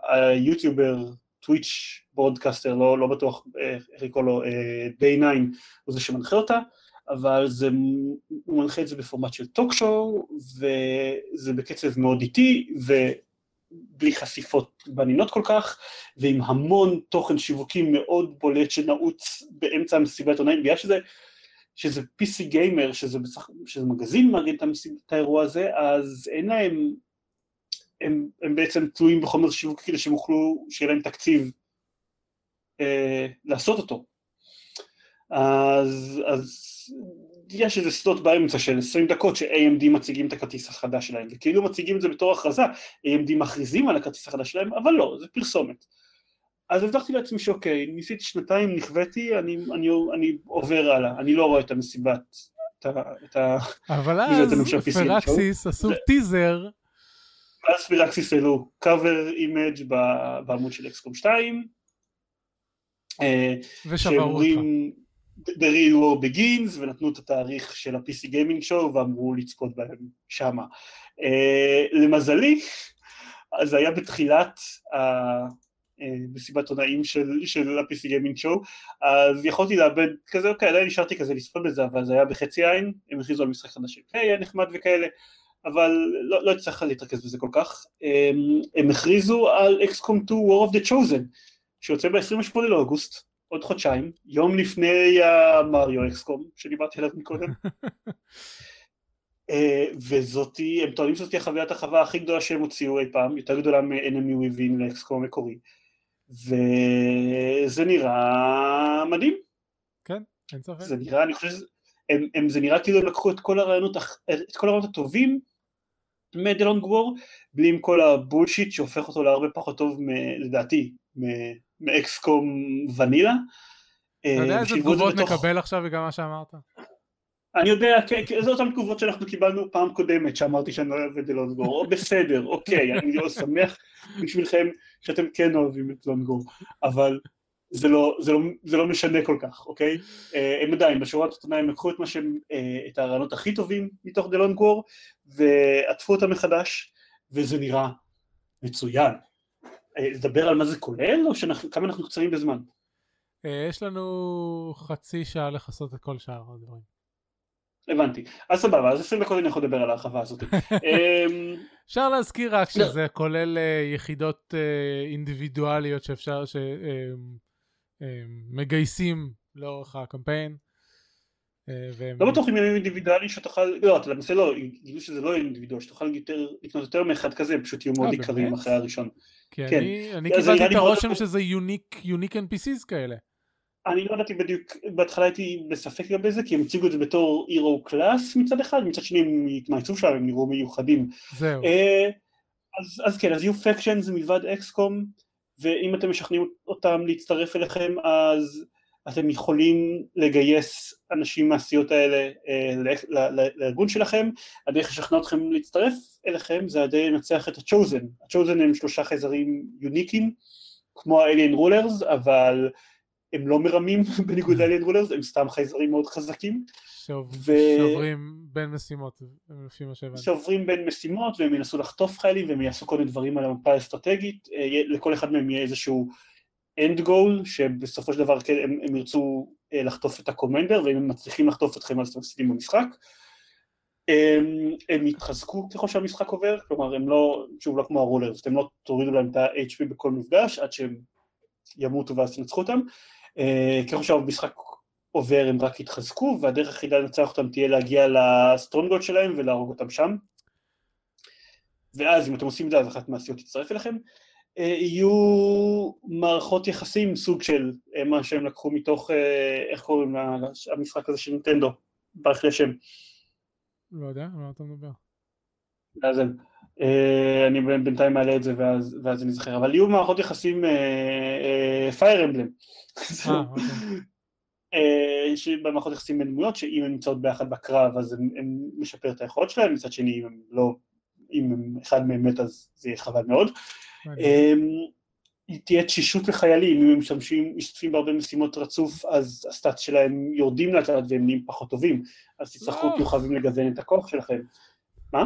היוטיובר, טוויץ' ברודקאסטר, לא, לא בטוח איך לקרוא לו, דיי ניין, הוא זה שמנחה אותה, אבל זה, הוא מנחה את זה בפורמט של טוק שואו, וזה בקצב מאוד איטי, ובלי חשיפות בנינות כל כך, ועם המון תוכן שיווקי מאוד בולט שנעוץ באמצע המסיבת עונאים, בגלל שזה, שזה פי סי גיימר, שזה, שזה מגזין מארגן את האירוע הזה, אז אין להם, הם, הם בעצם תלויים בחומר שיווק כדי שהם יוכלו, שיהיה להם תקציב אה, לעשות אותו. אז, אז יש איזה סלוט באמצע של עשרים דקות ש-איי אם די מציגים את הכרטיס החדש שלהם, וכאילו מציגים את זה בתור הכרזה, איי אם די מכריזים על הכרטיס החדש שלהם, אבל לא, זה פרסומת. אז הבטחתי לעצמי שאוקיי, ניסיתי שנתיים, נכוויתי, אני, אני, אני עובר הלאה, אני לא רואה את המסיבת, את ה... את ה אבל אז פרקסיס עשו טיזר. אז פרקסיס העלו קאבר אימג' בעמוד של אקסקום שתיים. ושברו אותך. The real war begins, ונתנו את התאריך של ה-פי סי Gaming Show, ואמרו לצפות בהם שמה. למזלי, אז היה בתחילת ה... מסיבת עונאים של, של ה-פי סי Gaming Show, אז יכולתי לאבד כזה, אוקיי, עדיין נשארתי כזה לצפות בזה, אבל זה היה בחצי עין, הם הכריזו על משחק חדשים, היי, היה נחמד וכאלה, אבל לא, לא הצליח להתרכז בזה כל כך, הם, הם הכריזו על אקס קום טו War of the Chosen, שיוצא ב-עשרים ושמונה לאוגוסט, עוד חודשיים, יום לפני המריו אקס קום, שדיברתי עליו מקודם, וזאתי, הם טוענים שזאתי החוויית החווה הכי גדולה שהם הוציאו אי פעם, יותר גדולה מ-Enemy Within ל-אקס קום המקורי, וזה נראה מדהים. כן, אין ספק. זה נראה, אני חושב, הם, הם, זה נראה כאילו הם לקחו את כל הרעיונות, את כל הרעיונות הטובים מדלונג וור, בלי עם כל הבולשיט שהופך אותו להרבה פחות טוב, מ, לדעתי, מ-אקס קום ונילה. אתה יודע איזה תגובות בתוך... נקבל עכשיו וגם מה שאמרת? אני יודע, זה אותן תגובות שאנחנו קיבלנו פעם קודמת, שאמרתי שאני לא אוהב את דלונגור, או בסדר, אוקיי, אני לא שמח בשבילכם שאתם כן אוהבים את דלונגור, אבל זה לא, זה לא, זה לא משנה כל כך, אוקיי? הם עדיין, בשורת התנאי, הם לקחו את מה שהם, את הרעיונות הכי טובים מתוך דלונגור, ועטפו אותם מחדש, וזה נראה מצוין. לדבר על מה זה כולל, או שאנחנו, כמה אנחנו קצרים בזמן? יש לנו חצי שעה לחסות את כל שאר הדברים. הבנתי. אז סבבה, אז עשרים דקות אני יכול לדבר על ההרחבה הזאת. אפשר להזכיר רק שזה כולל יחידות אינדיבידואליות שאפשר שמגייסים לאורך הקמפיין. לא בטוח אם יהיה אינדיבידואלי שתוכל, לא, אתה למעשה לא, יגידו שזה לא יהיה אינדיבידואלי, שתוכל לקנות יותר מאחד כזה, פשוט יהיו מאוד יקרים אחרי הראשון. כי אני קיבלתי את הרושם שזה יוניק אן פי סיז כאלה. אני לא ידעתי בדיוק, בהתחלה הייתי בספק גם בזה, כי הם הציגו את זה בתור הירו קלאס מצד אחד, מצד שני מהעיצוב שלהם הם נראו מיוחדים. זהו. אז כן, אז יהיו פקשנס מלבד אקסקום, ואם אתם משכנעים אותם להצטרף אליכם, אז אתם יכולים לגייס אנשים מהעשיות האלה לארגון שלכם. הדרך לשכנע אתכם להצטרף אליכם זה הדרך לנצח את הצ'וזן. הצ'וזן הם שלושה חייזרים יוניקים, כמו האליין רולרס, אבל הם לא מרמים בניגוד לאליין רולרס, הם סתם חייזרים מאוד חזקים. שעוברים בין משימות, לפי מה שהבנתי. שעוברים בין משימות, והם ינסו לחטוף חיילים, והם יעשו כל מיני דברים על המפה האסטרטגית. לכל אחד מהם יהיה איזשהו end goal, שבסופו של דבר הם, הם ירצו לחטוף את הקומנדר, ואם הם מצליחים לחטוף אתכם, אז אתם מפסידים במשחק. הם, הם יתחזקו ככל שהמשחק עובר, כלומר, הם לא, שוב, לא כמו הרולרס, אתם לא תורידו להם את ה-אייץ' פי בכל מפגש, עד שהם ימותו ואז תנצחו אותם. ככל שהמשחק עובר, הם רק יתחזקו, והדרך היחידה לנצח אותם תהיה להגיע לסטרונגולד שלהם ולהרוג אותם שם. ואז, אם אתם עושים את זה, אז אחת מהעשיות תצטרף אליכם. יהיו מערכות יחסים, סוג של מה שהם לקחו מתוך, איך קוראים המשחק הזה של נינטנדו, ברח לי השם. לא יודע, לא אתה מדבר. אז אני בינתיים מעלה את זה ואז אני זכר, אבל יהיו מערכות יחסים פייר אמבלם. אה, אוקיי. במערכות יחסים בין דמויות, שאם הן נמצאות ביחד בקרב, אז הן משפר את היכולות שלהן, מצד שני, אם הן לא, אם הן אחד מהם מת, אז זה יהיה חבל מאוד. תהיה תשישות לחיילים, אם הם משתתפים בהרבה משימות רצוף, אז הסטאט שלהם יורדים לאט והם נהיים פחות טובים, אז תצטרכו תהיו חייבים לגוון את הכוח שלכם. מה?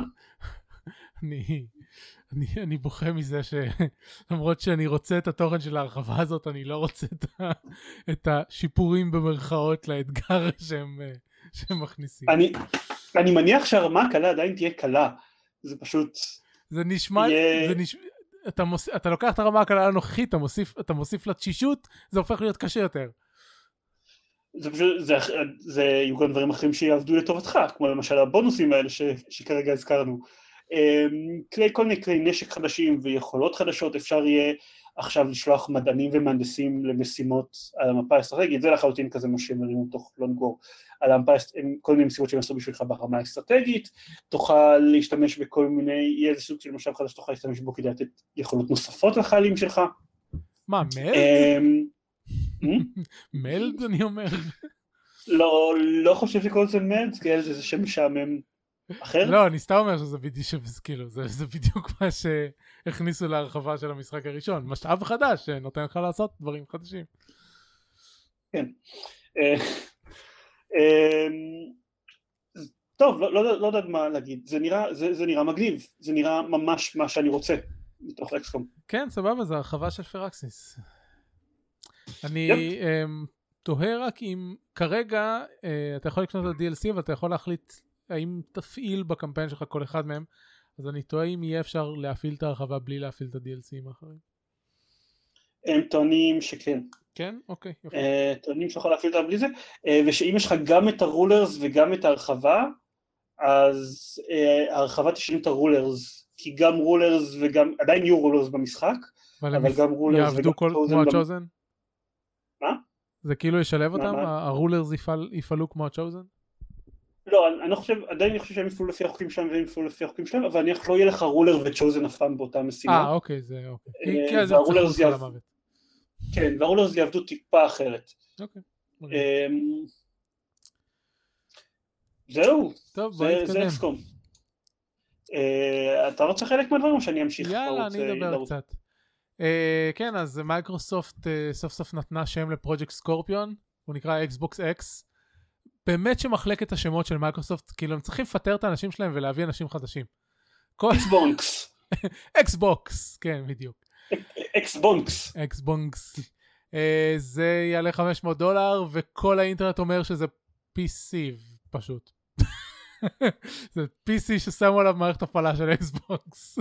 אני בוכה מזה שלמרות שאני רוצה את התוכן של ההרחבה הזאת, אני לא רוצה את השיפורים במרכאות לאתגר שהם מכניסים. אני מניח שהרמה קלה עדיין תהיה קלה, זה פשוט... זה נשמע... אתה, מוס... אתה לוקח את הרמה הקלה הנוכחית, אתה מוסיף, אתה מוסיף לתשישות, זה הופך להיות קשה יותר. זה פשוט, זה, זה יהיו גם דברים אחרים שיעבדו לטובתך, כמו למשל הבונוסים האלה ש, שכרגע הזכרנו. כלי, כל מיני כלי נשק חדשים ויכולות חדשות, אפשר יהיה עכשיו לשלוח מדענים ומהנדסים למשימות על המפה האסטרטגית, זה לחלוטין כזה מה שהם הרימו תוך לונגור, על המפה, כל מיני משימות שהם עשו בשבילך ברמה האסטרטגית, תוכל להשתמש בכל מיני, יהיה איזה סוג של משאב חדש, תוכל להשתמש בו כדי לתת יכולות נוספות לחיילים שלך. מה, מלד? מלד אני אומר. לא, לא חושב שקוראים לזה מלד, כי זה שם משעמם. אחר? לא, אני סתם אומר שזה בדיוק מה שהכניסו להרחבה של המשחק הראשון, משאב חדש שנותן לך לעשות דברים חדשים. כן. טוב, לא יודעת מה להגיד, זה נראה מגניב, זה נראה ממש מה שאני רוצה מתוך אקסקום. כן, סבבה, זה הרחבה של פרקסיס. אני... תוהה רק אם כרגע אתה יכול לקנות את ה-די אל סי, אבל אתה יכול להחליט האם תפעיל בקמפיין שלך כל אחד מהם, אז אני טועה אם יהיה אפשר להפעיל את הרחבה בלי להפעיל את ה-די אל סי מאחרים. הם טוענים שכן. כן? אוקיי, יופי. טוענים שיכול להפעיל אותם בלי זה, ושאם יש לך גם את הרולרס וגם את הרחבה, אז הרחבה תשלים את הרולרס, כי גם רולרס וגם, עדיין יהיו רולרס במשחק, אבל גם רולרס וגם כמו הצ'וזן? מה? זה כאילו ישלב אותם? הרולרס יפעלו כמו הצ'וזן? לא, אני חושב, עדיין אני חושב שהם יפעלו לפי החוקים שלהם והם יפעלו לפי החוקים שלהם, אבל אני חושב לא יהיה לך רולר וצ'וזן אף פעם באותה משימה. אה, אוקיי, זה אוקיי. כן, זה צריך לכל המוות. כן, והרולרס יעבדו טיפה אחרת. אוקיי. זהו. טוב, בואי נתקדם. זה אקסקום. אתה רוצה חלק מהדברים או שאני אמשיך? יאללה, אני אדבר קצת. כן, אז מייקרוסופט סוף סוף נתנה שם לפרויקט סקורפיון, הוא נקרא Xbox X. באמת שמחלקת השמות של מייקרוסופט, כאילו הם צריכים לפטר את האנשים שלהם ולהביא אנשים חדשים. אקסבונקס. אקסבוקס, כן, בדיוק. אקסבונקס. אקסבונקס. זה יעלה חמש מאות דולר, וכל האינטרנט אומר שזה פי סי, פשוט. זה פי סי ששמו עליו מערכת הפעלה של אקסבוקס.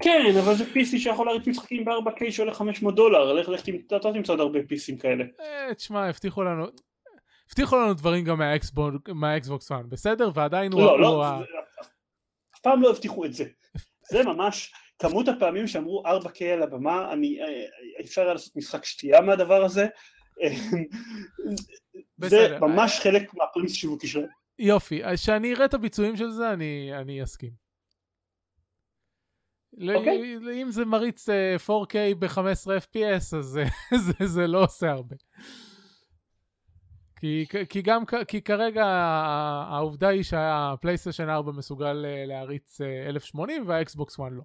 כן, אבל זה פי סי שיכול להריץ משחקים ב-פור קיי שעולה חמש מאות דולר, לך תמצא עוד הרבה פי סים כאלה. תשמע, הבטיחו לנו... הבטיחו לנו דברים גם מהאקסבוקס וואן, בסדר? ועדיין הוא... לא, לא, אף פעם לא הבטיחו את זה. זה ממש, כמות הפעמים שאמרו ארבע קיי על הבמה, אפשר היה לעשות משחק שתייה מהדבר הזה, זה ממש חלק מהפריס שיווקי שלהם. יופי, אז שאני אראה את הביצועים של זה, אני אסכים. אם זה מריץ פור קיי ב-חמש עשרה אף פי אס, אז זה לא עושה הרבה. כי, כי גם, כי כרגע העובדה היא שהפלייסטיישן ארבע מסוגל להריץ אלף שמונים והאקסבוקס וואן לא.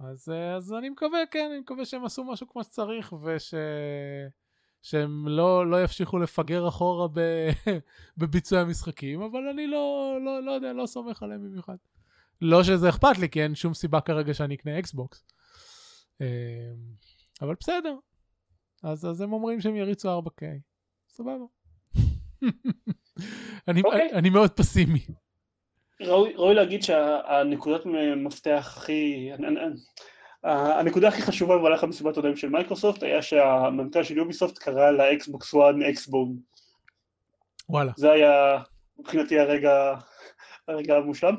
אז, אז אני מקווה, כן, אני מקווה שהם עשו משהו כמו שצריך וש, שהם לא, לא יפשיחו לפגר אחורה ב, בביצוע המשחקים, אבל אני לא, לא, לא יודע, לא סומך עליהם במיוחד. לא שזה אכפת לי, כי אין שום סיבה כרגע שאני אקנה אקסבוקס. אבל בסדר. אז, אז הם אומרים שהם יריצו ארבע קיי. סבבה. אני, okay. אני מאוד פסימי. ראוי, ראוי להגיד שהנקודת מפתח הכי... הנקודה הכי חשובה במהלך המסיבת עודם של מייקרוסופט היה שהמנכ"ל של יוביסופט קרא לאקסבוקס וואן אקסבום. וואלה. זה היה מבחינתי הרגע, הרגע המושלם.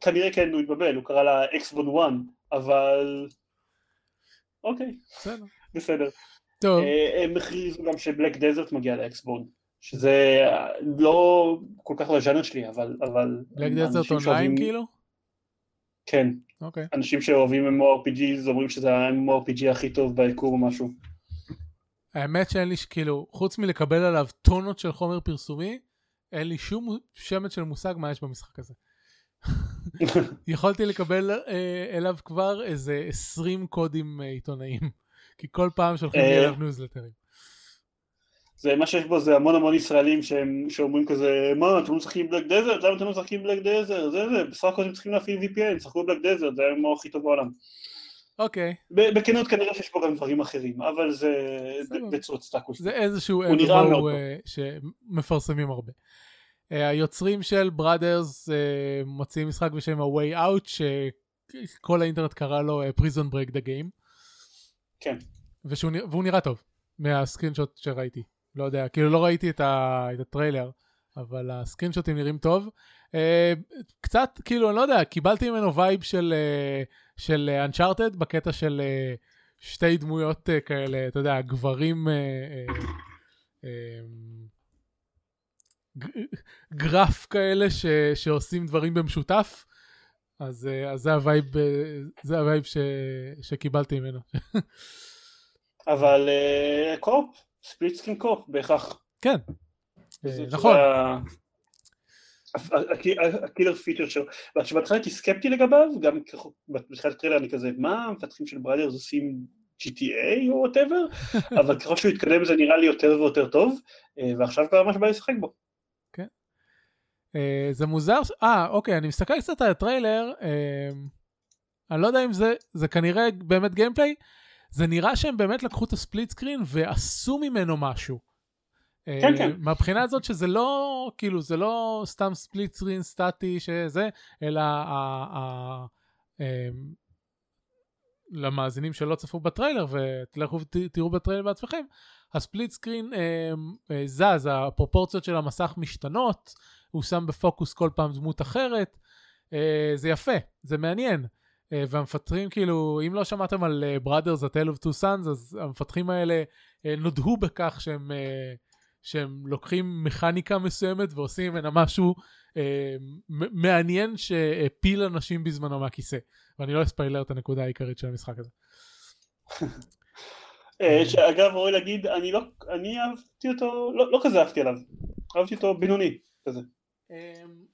כנראה כן הוא התבבל, הוא קרא לאקסבום וואן, אבל... אוקיי. בסדר. בסדר. טוב. הם הכריזו גם שבלק דזרט מגיע לאקסבון, שזה לא כל כך לז'אנר שלי, אבל... בלק דזרט אונליין כאילו? כן. אוקיי. אנשים שאוהבים MMORPG אומרים שזה ה-MMORPG הכי טוב ביקום או משהו. האמת שאין לי, כאילו, חוץ מלקבל עליו טונות של חומר פרסומי, אין לי שום שמץ של מושג מה יש במשחק הזה. יכולתי לקבל אליו כבר איזה עשרים קודים עיתונאיים. כי כל פעם שולחים לי אליו ניוזלטרים. זה מה שיש בו, זה המון המון ישראלים שאומרים כזה, מה, אתם לא משחקים בלק דזרט? למה אתם לא משחקים בלק דזרט? זה זה, בסך הכל אתם צריכים להפעיל וי פי אן, שחקו בלק דזרט, זה היה הכי טוב בעולם. אוקיי. בכנות כנראה שיש בו גם דברים אחרים, אבל זה בצורת סטטוס. זה איזשהו אירוע שמפרסמים הרבה. היוצרים של Brothers מוציאים משחק בשם ה-Way Out, שכל האינטרנט קרא לו Prison Break the Game. כן. ושהוא, והוא נראה טוב, מהסקרינשוט שראיתי. לא יודע, כאילו לא ראיתי את, ה, את הטריילר, אבל הסקרינשוטים נראים טוב. אה, קצת, כאילו, אני לא יודע, קיבלתי ממנו וייב של, אה, של Uncharted, בקטע של אה, שתי דמויות אה, כאלה, אתה יודע, גברים אה, אה, אה, גרף כאלה ש, שעושים דברים במשותף. אז, אז זה הווייב, זה הווייב ש, שקיבלתי ממנו. אבל קופ, ספליט סקרין קופ, בהכרח. כן, נכון. הקילר פיצ'ר שלו. כשבהתחלה הייתי סקפטי לגביו, גם בתחילת הטריילר אני כזה, מה, המפתחים של Brothers עושים ג'י טי איי או whatever, אבל ככל שהוא התקדם זה נראה לי יותר ויותר טוב, ועכשיו כבר ממש בא לשחק בו. זה מוזר, אה, אוקיי, אני מסתכל קצת על הטריילר, אני לא יודע אם זה, זה כנראה באמת גיימפליי, זה נראה שהם באמת לקחו את הספליט סקרין ועשו ממנו משהו. כן, כן. מהבחינה הזאת שזה לא, כאילו, זה לא סתם ספליט סקרין סטטי שזה, אלא למאזינים שלא צפו בטריילר, ותלכו ותראו בטריילר בעצמכם, הספליט סקרין זז, הפרופורציות של המסך משתנות, הוא שם בפוקוס כל פעם דמות אחרת, זה יפה, זה מעניין, והמפתחים כאילו, אם לא שמעתם על Brothers: A Tale of Two Sons, אז המפתחים האלה נודעו בכך שהם, שהם לוקחים מכניקה מסוימת ועושים ממנה משהו מעניין שהפיל אנשים בזמנו מהכיסא, ואני לא אספיילר את הנקודה העיקרית של המשחק הזה. שאגב, רואי להגיד, אני לא, אני אהבתי אותו, לא, לא כזה אהבתי עליו, אהבתי אותו בינוני כזה.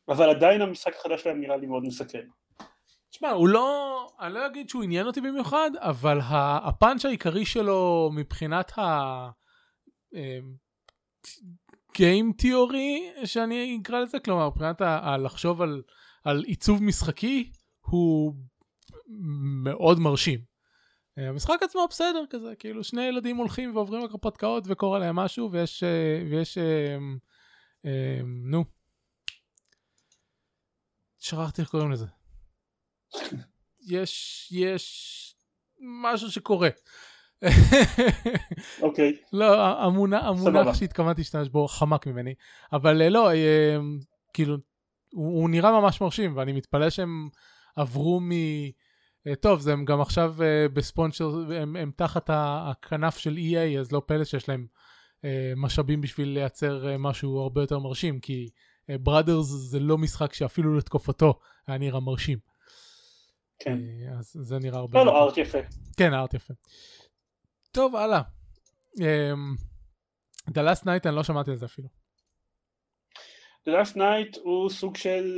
אבל עדיין המשחק החדש להם נראה לי מאוד מסכן. תשמע, הוא לא, אני לא אגיד שהוא עניין אותי במיוחד, אבל הפאנץ' העיקרי שלו מבחינת ה-game theory, שאני אקרא לזה, כלומר, מבחינת הלחשוב על עיצוב משחקי, הוא מאוד מרשים. המשחק עצמו בסדר כזה, כאילו שני ילדים הולכים ועוברים הרפתקאות וקורה להם משהו, ויש, ויש, נו, שכחתי איך קוראים לזה. יש, יש משהו שקורה. אוקיי. לא, המונח שהתכוונתי להשתמש בו חמק ממני, אבל לא, כאילו, הוא נראה ממש מרשים, ואני מתפלא שהם עברו מ... טוב, זה הם גם עכשיו בספונסר, הם תחת הכנף של E A, אז לא פלא שיש להם משאבים בשביל לייצר משהו הרבה יותר מרשים, כי Brothers זה לא משחק שאפילו לתקופתו היה נראה מרשים. כן. אז זה נראה הרבה... לא, לא, ארט יפה. כן, ארט יפה. טוב, הלאה. The Last Night, אני לא שמעתי על זה אפילו. The Last Night הוא סוג של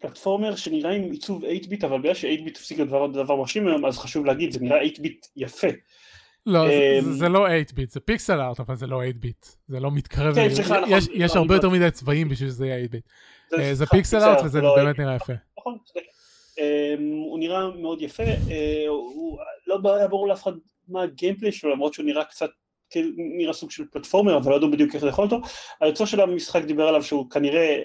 פלטפורמר שנראה עם עיצוב שמונה ביט, אבל בגלל ש-שמונה ביט תפסיק לדבר מרשים היום, אז חשוב להגיד, זה נראה שמונה ביט יפה. לא, זה לא שמונה ביט, זה פיקסל ארט, אבל זה לא שמונה ביט. זה לא מתקרב. יש הרבה יותר מדי צבעים בשביל שזה יהיה שמונה ביט. זה פיקסל ארט וזה באמת נראה יפה. נכון, צודק. הוא נראה מאוד יפה, הוא לא ברור לאף אחד מה הגיימפלי שלו, למרות שהוא נראה קצת, נראה סוג של פלטפורמר, אבל לא יודעים בדיוק איך לאכול אותו. היוצא של המשחק דיבר עליו שהוא כנראה,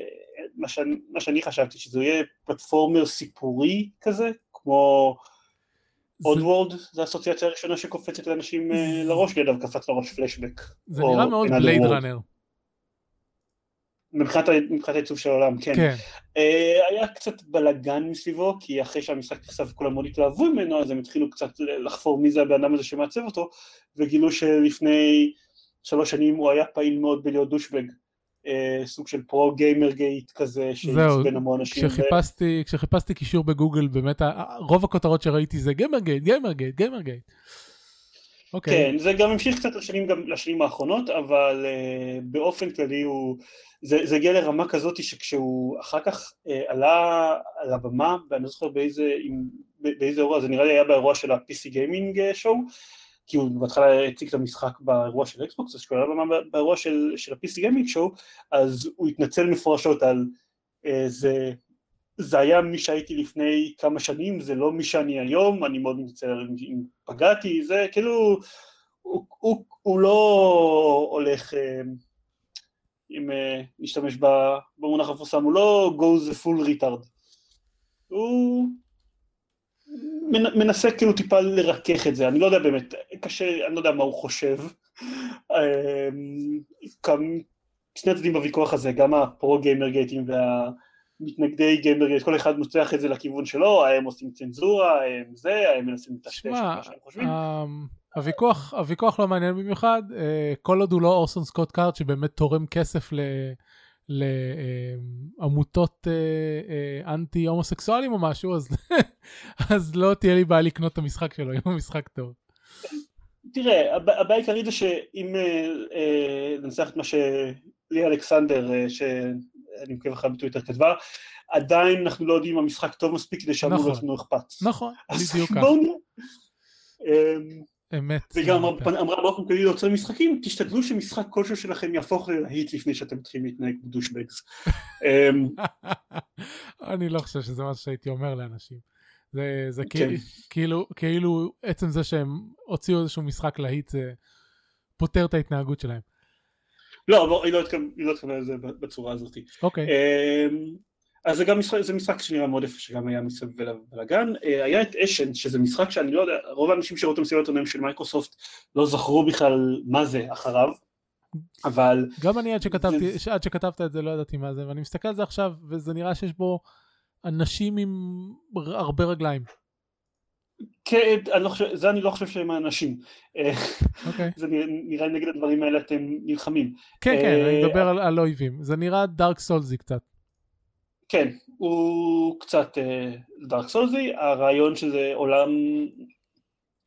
מה שאני חשבתי, שזה יהיה פלטפורמר סיפורי כזה, כמו Oddworld, זו האסוציאציה הראשונה שקופצת לאנשים לראש, לידיו קפץ לראש פלשבק. זה נראה מאוד בלייד ראנר. מבחינת העיצוב של העולם, כן. היה קצת בלגן מסביבו, כי אחרי שהמשחק נכתב וכולם מאוד התלהבו ממנו, אז הם התחילו קצת לחפור מי זה הבאדם הזה שמעצב אותו, וגילו שלפני שלוש שנים הוא היה פעיל מאוד בלהיות דושבג, סוג של פרו-גיימר גייט כזה, שבין המון אנשים. כשחיפשתי קישור בגוגל, באמת רוב הכותרות שראיתי זה גיימר גייט, גיימר גייט, גיימר גייט. כן, זה גם המשיך קצת לשנים האחרונות, אבל באופן כללי הוא... זה הגיע לרמה כזאת שכשהוא אחר כך עלה על הבמה, ואני לא זוכר באיזה אירוע, זה נראה לי היה באירוע של ה-פי סי Gaming Show, כי הוא בהתחלה הציג את המשחק באירוע של אקסבוקס, אז כשהוא עלה במה באירוע של ה-פי סי Gaming Show, אז הוא התנצל מפורשות על זה, זה היה מי שהייתי לפני כמה שנים, זה לא מי שאני היום, אני מאוד מתנצל אם פגעתי, זה כאילו, הוא לא הולך... אם נשתמש במונח הפורסם, הוא לא goes the full retard. הוא מנסה כאילו טיפה לרכך את זה, אני לא יודע באמת, קשה, אני לא יודע מה הוא חושב. שני הצדדים בוויכוח הזה, גם הפרו-גיימר גייטים והמתנגדי גיימר גייט, כל אחד מוצח את זה לכיוון שלו, הם עושים צנזורה, הם זה, הם מנסים לתשתש, מה שהם חושבים. הוויכוח, הוויכוח לא מעניין במיוחד, כל עוד הוא לא אורסון סקוט קארד שבאמת תורם כסף לעמותות אנטי הומוסקסואלים או משהו, אז לא תהיה לי בעיה לקנות את המשחק שלו, אם הוא משחק טוב. תראה, הבעיה העיקרית זה שאם ננסח את מה שלי אלכסנדר, שאני מקווה לך בטוויטר כתבה, עדיין אנחנו לא יודעים אם המשחק טוב מספיק כדי שאמור לנו אכפת. נכון, בדיוק כך. זה גם אמרה באופן כללי לעוצרי משחקים, תשתדלו שמשחק כלשהו שלכם יהפוך להיט לפני שאתם מתחילים להתנהג בדושבגס. אני לא חושב שזה מה שהייתי אומר לאנשים. זה כאילו עצם זה שהם הוציאו איזשהו משחק להיט, זה פותר את ההתנהגות שלהם. לא, היא לא התכוונה לזה בצורה הזאת. אוקיי. אז זה גם משחק, זה משחק שנראה מאוד איפה שגם היה מסביב אליו בלגן. היה את אשן, שזה משחק שאני לא יודע, רוב האנשים שראו את המסיבת עונאים של מייקרוסופט לא זכרו בכלל מה זה אחריו, אבל... גם אני עד שכתבתי, זה... עד שכתבת את זה לא ידעתי מה זה, ואני מסתכל על זה עכשיו, וזה נראה שיש בו אנשים עם הרבה רגליים. כן, אני לא חושב, זה אני לא חושב שהם האנשים. אוקיי. זה נראה, נראה נגד הדברים האלה אתם נלחמים. כן, כן, אני מדבר על, על אויבים. זה נראה דארק סולזי קצת. כן, הוא קצת דארק סולזי, הרעיון שזה עולם,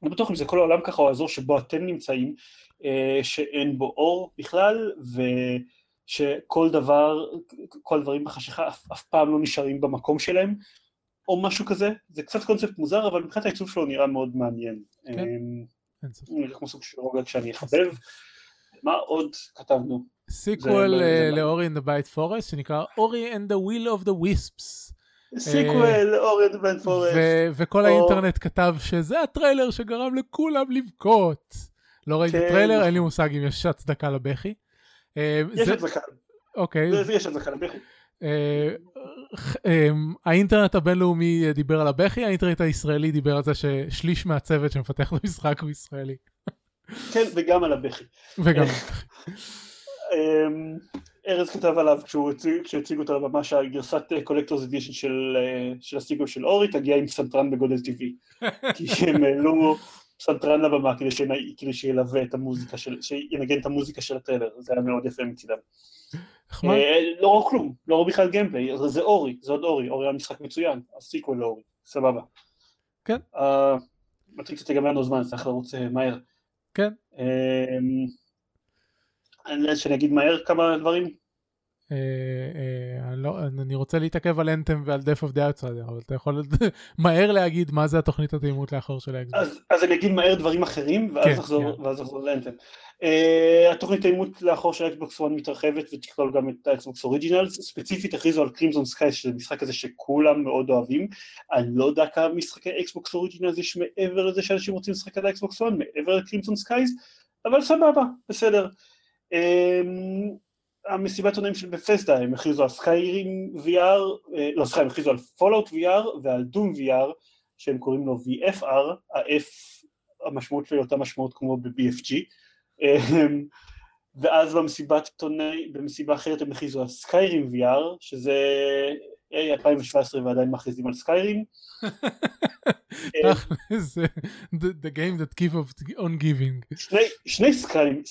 אני בטוח אם זה כל העולם ככה, או האזור שבו אתם נמצאים, שאין בו אור בכלל, ושכל דבר, כל הדברים בחשיכה אף פעם לא נשארים במקום שלהם, או משהו כזה, זה קצת קונספט מוזר, אבל מבחינת העיצוב שלו נראה מאוד מעניין. כן, כמו סוג של רוגל שאני אחבב. מה עוד כתבנו? סיקוול ל-Ori and the Blind Forest, שנקרא Ori and the Will of the Wisps. סיקוול, Ori and the Blind Forest. וכל האינטרנט כתב שזה הטריילר שגרם לכולם לבכות. לא ראיתי טריילר, אין לי מושג אם יש הצדקה לבכי. יש הצדקה. אוקיי. יש הצדקה לבכי. האינטרנט הבינלאומי דיבר על הבכי, האינטרנט הישראלי דיבר על זה ששליש מהצוות שמפתח במשחק הוא ישראלי. כן, וגם על הבכי. וגם על הבכי. ארז כתב עליו כשהציגו אותה ממש הגרסת קולקטורס אדישן של הסיקוול של אורי, תגיע עם פסנתרן בגודל טבעי, כי הם העלו פסנתרן לבמה כדי שילווה את המוזיקה, שינגן את המוזיקה של הטריילר, זה היה מאוד יפה מצידם. לא רואה כלום, לא רואה בכלל גיימפליי, זה אורי, זה עוד אורי, אורי היה משחק מצוין, הסיקוול לאורי, סבבה. כן. מטריק קצת לגבי לנו זמן, צריך לרוץ מהר. כן. שאני אגיד מהר כמה דברים? אני רוצה להתעכב על אנתם ועל Death of the Outsider, אבל אתה יכול מהר להגיד מה זה התוכנית התאימות לאחור של האקסבוקס. אז אני אגיד מהר דברים אחרים, ואז נחזור לאנתם. התוכנית התאימות לאחור של האקסבוקס וואן מתרחבת, ותכלול גם את האקסבוקס אוריג'ינלס, ספציפית הכריזו על קרימזון סקאי, שזה משחק כזה שכולם מאוד אוהבים, אני לא יודע כמה משחקי האקסבוקס אוריג'ינלס יש מעבר לזה שאנשים רוצים לשחק על האקסבוקס וואן, מעבר לקרימזון סקייז, אבל סבבה, בסדר. המסיבת עונאים של בפסדה, הם הכריזו על סקיירים וי אר, לא סקיירים, הם הכריזו על פולאוט וי אר ועל דום וי אר, שהם קוראים לו וי אף אר, ה-F המשמעות שלי אותה משמעות כמו ב-בי אף ג'י, ואז במסיבת עונאים, במסיבה אחרת הם הכריזו על סקיירים וי אר, שזה אלפיים שבע עשרה ועדיין מכריזים על סקיירים. The game that keeps on giving. שני סקיירים,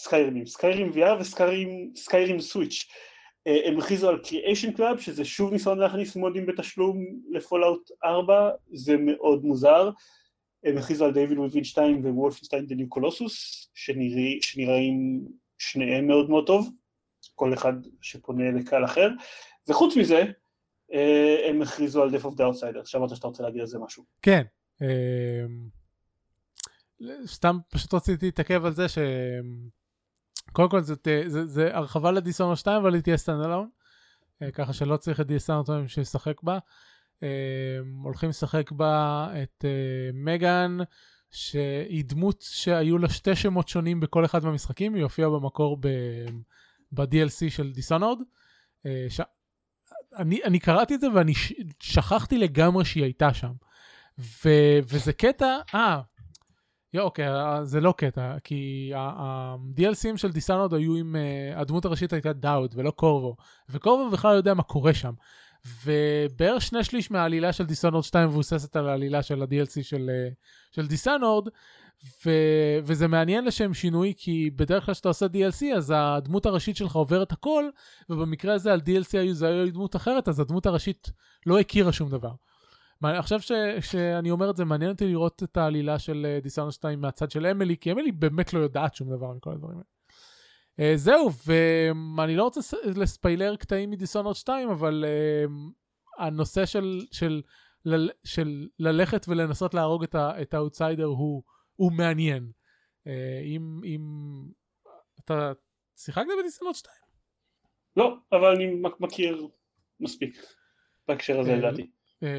סקיירים וי אר וסקיירים סוויץ'. הם הכריזו על Creation Club, שזה שוב ניסיון להכניס מודים בתשלום לפולאוט ארבע, זה מאוד מוזר. הם הכריזו על Devil Within שתיים ו-Wolfenstein The New Colossus, שנראים שניהם מאוד מאוד טוב, כל אחד שפונה לקהל אחר. וחוץ מזה, הם הכריזו על Death of the Outsider, שמעת שאתה רוצה להגיד על זה משהו. כן, סתם פשוט רציתי להתעכב על זה שקודם כל זה הרחבה לדיסאונד שתיים, אבל היא תהיה סטנדלון, ככה שלא צריך את דיסאונד שתיים שישחק בה, הולכים לשחק בה את מגן, שהיא דמות שהיו לה שתי שמות שונים בכל אחד מהמשחקים, היא הופיעה במקור ב-די אל סי של דיסאונד, ש... אני, אני קראתי את זה ואני ש... שכחתי לגמרי שהיא הייתה שם. ו... וזה קטע, אה, יא, אוקיי, זה לא קטע, כי ה-די אל סי של דיסאונד היו עם, uh, הדמות הראשית הייתה דאוד ולא קורבו, וקורבו בכלל יודע מה קורה שם. ובערך שני שליש מהעלילה של דיסאונד שתיים מבוססת על העלילה של ה-די אל סי של, uh, של דיסאונד, ו... וזה מעניין לשם שינוי, כי בדרך כלל שאתה עושה די אל סי, אז הדמות הראשית שלך עוברת הכל, ובמקרה הזה על די אל סי היו, זה היו דמות אחרת, אז הדמות הראשית לא הכירה שום דבר. עכשיו ש... שאני אומר את זה, מעניין אותי לראות את העלילה של דיסאונד שתיים מהצד של אמילי, כי אמילי באמת לא יודעת שום דבר מכל הדברים האלה. זהו, ואני לא רוצה לספיילר קטעים מדיסאונד שתיים, אבל הנושא של, של... של... של ללכת ולנסות להרוג את, ה... את האוטסיידר הוא הוא מעניין. אם, אם... אתה שיחקת בדיסאונד שתיים? לא, אבל אני מכיר מספיק. בהקשר הזה לדעתי.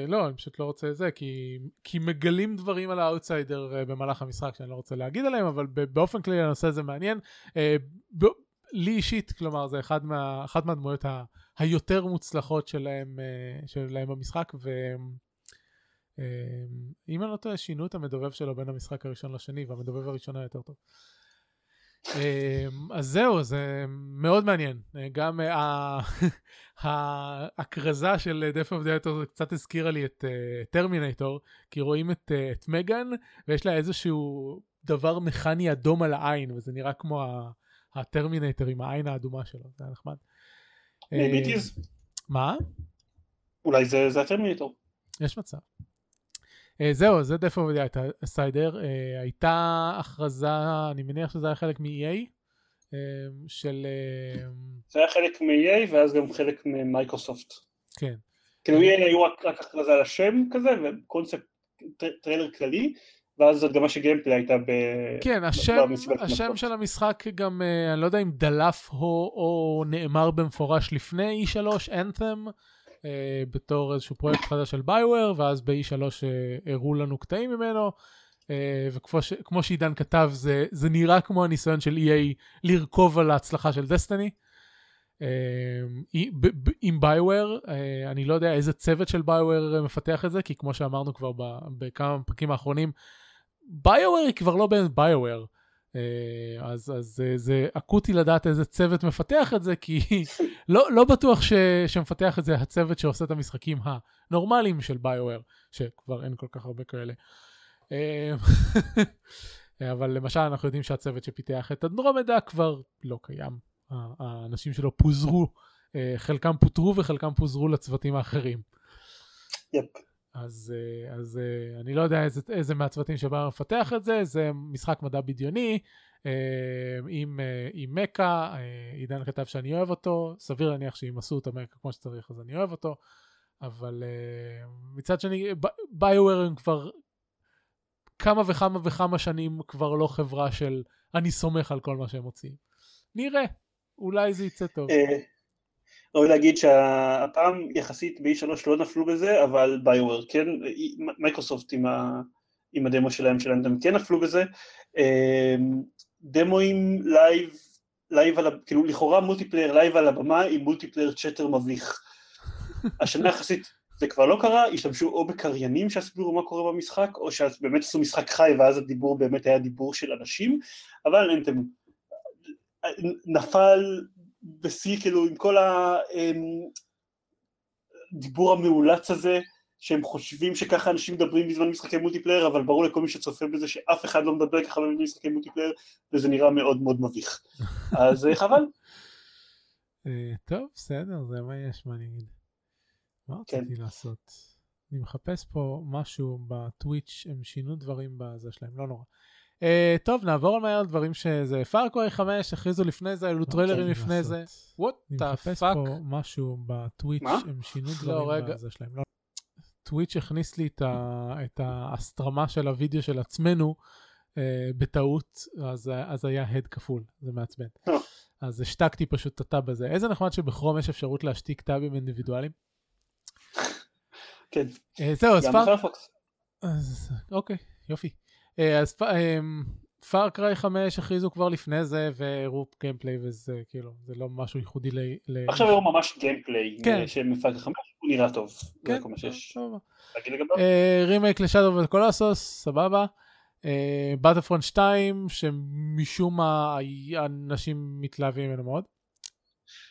לא, אני פשוט לא רוצה את זה, כי, כי מגלים דברים על האוטסיידר במהלך המשחק שאני לא רוצה להגיד עליהם, אבל באופן כללי הנושא הזה מעניין. לי אישית, כלומר, זה אחד מה, אחד מהדמויות ה, היותר מוצלחות שלהם, שלהם במשחק, ו... אם אני לא טועה, שינו את המדובב שלו בין המשחק הראשון לשני, והמדובב הראשון היה יותר טוב. אז זהו, זה מאוד מעניין. גם ההקרזה של Death of the Outsider קצת הזכירה לי את טרמינטור, כי רואים את מגן, ויש לה איזשהו דבר מכני אדום על העין, וזה נראה כמו הטרמינטור עם העין האדומה שלו, זה היה נחמד. maybe it is. מה? אולי זה הטרמינטור. יש מצב. זהו, זה Death of the Outsider, הייתה הכרזה, אני מניח שזה היה חלק מ-אי איי, של... זה היה חלק מ-אי איי ואז גם חלק ממייקרוסופט. כן. כאילו אי איי היו רק הכרזה על השם כזה, וקונספט טריילר כללי, ואז זאת גם מה שגיימפלי הייתה במסיבת... כן, השם של המשחק גם, אני לא יודע אם דלף או נאמר במפורש לפני אי שלוש, Anthem, בתור איזשהו פרויקט חדש של BioWare, ואז ב-אי שלוש הראו לנו קטעים ממנו, וכמו שעידן כתב, זה נראה כמו הניסיון של אי איי לרכוב על ההצלחה של דסטיני, עם BioWare, אני לא יודע איזה צוות של BioWare מפתח את זה, כי כמו שאמרנו כבר בכמה פרקים האחרונים, BioWare היא כבר לא בין BioWare, אז, אז זה אקוטי לדעת איזה צוות מפתח את זה, כי לא, לא בטוח ש, שמפתח את זה הצוות שעושה את המשחקים הנורמליים של BioWare, שכבר אין כל כך הרבה כאלה. אבל למשל אנחנו יודעים שהצוות שפיתח את אנדרומדה כבר לא קיים. האנשים שלו פוזרו, חלקם פוטרו וחלקם פוזרו לצוותים האחרים. יפ. אז, אז אני לא יודע איזה, איזה מהצוותים שבא מפתח את זה, זה משחק מדע בדיוני, עם, עם מקה, עידן כתב שאני אוהב אותו, סביר להניח שאם עשו את המקה כמו שצריך אז אני אוהב אותו, אבל מצד שני, BioWare כבר כמה וכמה וכמה שנים כבר לא חברה של אני סומך על כל מה שהם מוציאים. נראה, אולי זה יצא טוב. ראוי להגיד שהפעם יחסית ב-E שלוש לא נפלו בזה, אבל BioWare כן, מייקרוסופט עם, ה... עם הדמו שלהם שלהם כן נפלו בזה, דמוים לייב, לייב על... כאילו לכאורה מולטיפלייר לייב על הבמה עם מולטיפלייר צ'אטר מבליך. השנה יחסית זה כבר לא קרה, השתמשו או בקריינים שהסבירו מה קורה במשחק, או שבאמת עשו משחק חי ואז הדיבור באמת היה דיבור של אנשים, אבל אתם נפל בשיא, כאילו, עם כל הדיבור המאולץ הזה, שהם חושבים שככה אנשים מדברים בזמן משחקי מולטיפלייר, אבל ברור לכל מי שצופה בזה שאף אחד לא מדבר ככה בזמן משחקי מולטיפלייר, וזה נראה מאוד מאוד מביך. אז חבל. טוב, בסדר, זה מה יש, מה אני אגיד. מה רציתי לעשות? אני מחפש פה משהו בטוויץ', הם שינו דברים בזה שלהם, לא נורא. Uh, טוב, נעבור על מהר לדברים שזה Far Cry חמש, הכריזו לפני זה, אלו טריילרים לפני זה. What the fuck? אני מחפש פה משהו בטוויץ', הם שינו דברים בזה שלהם. טוויץ' הכניס לי את ההסטרמה של הוידאו של עצמנו בטעות, אז היה הד כפול, זה מעצבן. אז השתקתי פשוט את הטאב הזה. איזה נחמד שבכרום יש אפשרות להשתיק טאבים אינדיבידואליים? כן. זהו, אז Far... אוקיי, יופי. אז Far Cry חמש הכריזו כבר לפני זה והראו גיימפליי וזה כאילו זה לא משהו ייחודי ל... עכשיו הראו ממש גיימפליי שמפאר חמש הוא נראה טוב, זה כל מה שיש להגיד לגביו. רימייק לשאדו וקולוסוס, סבבה. Battlefront שתיים שמשום מה אנשים מתלהבים ממנו מאוד,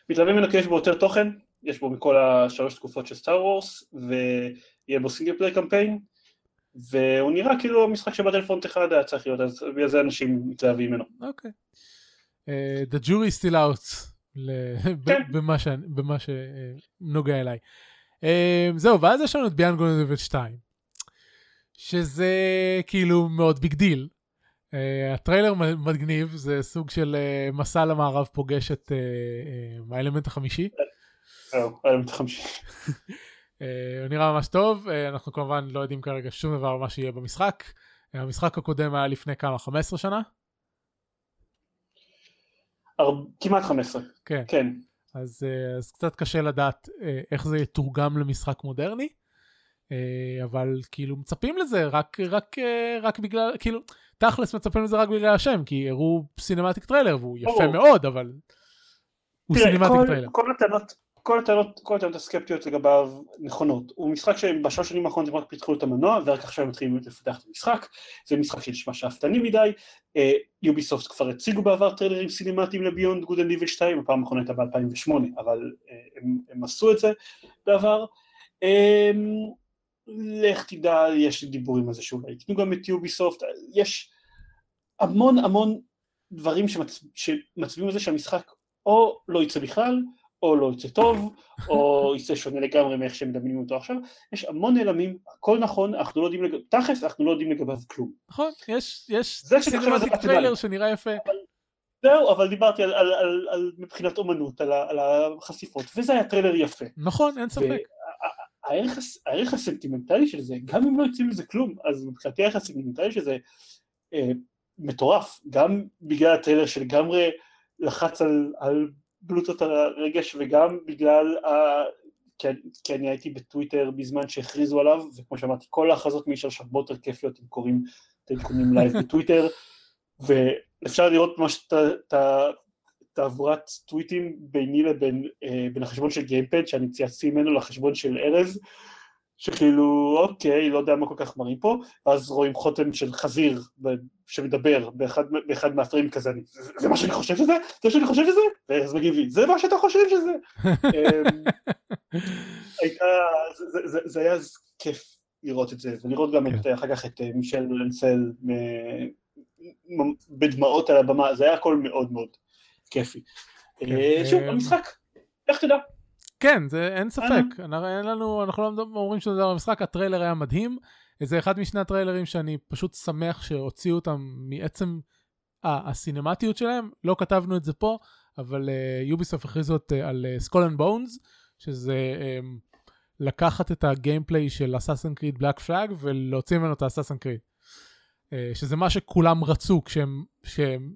מתלהבים ממנו כי יש בו יותר תוכן, יש בו מכל השלוש תקופות של סטאר וורס ויהיה בו סינגלפליי קמפיין והוא נראה כאילו המשחק שבטלפונט אחד היה צריך להיות, אז בגלל זה אנשים מתלהבים ממנו. אוקיי. The jury is still out, במה שנוגע אליי. זהו, ואז יש לנו את ביאנד גונדובל שתיים, שזה כאילו מאוד ביג דיל. הטריילר מגניב, זה סוג של מסע למערב פוגש את האלמנט החמישי. זהו, האלמנט החמישי. הוא נראה ממש טוב, אנחנו כמובן לא יודעים כרגע שום דבר מה שיהיה במשחק. המשחק הקודם היה לפני כמה, חמש עשרה שנה? כמעט חמש עשרה. כן. אז קצת קשה לדעת איך זה יתורגם למשחק מודרני, אבל כאילו מצפים לזה רק בגלל, כאילו תכלס מצפים לזה רק בגלל השם, כי הראו סינמטיק טריילר והוא יפה מאוד, אבל הוא סינמטיק טריילר. כל הטענות כל הטענות, כל הטענות הסקפטיות לגביו נכונות. הוא משחק שבשלוש שנים האחרונות הם רק פיתחו את המנוע, ורק עכשיו מתחילים לפתח את המשחק. זה משחק שנשמע שאפתני מדי. יוביסופט כבר הציגו בעבר טריילרים סינמטיים לביונד גוד אנד איביל שתיים, הפעם האחרונה הייתה ב-אלפיים ושמונה, אבל הם, הם עשו את זה בעבר. לך תדע, יש דיבורים על זה שאולי יקנו גם את יוביסופט. יש המון המון דברים שמצ... שמצביעים על זה שהמשחק או לא יצא בכלל, או לא יצא טוב, או יצא שונה לגמרי מאיך שמדמיינים אותו עכשיו. יש המון נעלמים, הכל נכון, אנחנו לא יודעים לגב... תכף, אנחנו לא יודעים לגביו כלום. נכון, יש, יש סינמטיק טריילר שנראה יפה. אבל... זהו, אבל דיברתי על, על, על, על מבחינת אומנות, על, על החשיפות, וזה היה טריילר יפה. נכון, אין ספק. והערך, הערך הסנטימנטלי של זה, גם אם לא יצאים לזה כלום, אז מבחינתי הערך הסנטימנטלי של זה, אה, מטורף, גם בגלל הטריילר שלגמרי לחץ על... על בלוטות על הרגש, וגם בגלל, כי אני הייתי בטוויטר בזמן שהכריזו עליו, וכמו שאמרתי, כל ההכרזות מישהו שבו יותר כיף להיות, אם קוראים, אתם קונים לייב בטוויטר, ואפשר לראות ממש את תעברת טוויטים ביני לבין בין החשבון של גיימפד, שאני צייצתי ממנו לחשבון של ארז, שכאילו, אוקיי, לא יודע מה כל כך מראים פה, ואז רואים חותם של חזיר שמדבר באחד, באחד מהפרים כזה, אני, זה, זה מה שאני חושב שזה? זה מה שאני חושב שזה? וארז מגיבי, זה מה שאתה חושב שזה? הייתה, זה, זה, זה, זה היה אז כיף לראות את זה, ולראות גם את, אחר כך את מישל לנסל בדמעות על הבמה, זה היה הכל מאוד מאוד כיפי. שוב, המשחק, איך תדע? כן, זה אין ספק, אנחנו לא אומרים שזה דבר המשחק, הטריילר היה מדהים, זה אחד משני הטריילרים שאני פשוט שמח שהוציאו אותם מעצם הסינמטיות שלהם, לא כתבנו את זה פה, אבל יוביסופט הכריזו על Skull and Bones, שזה לקחת את הגיימפליי של Assassin's Creed Black Flag ולהוציא ממנו את Assassin's Creed, שזה מה שכולם רצו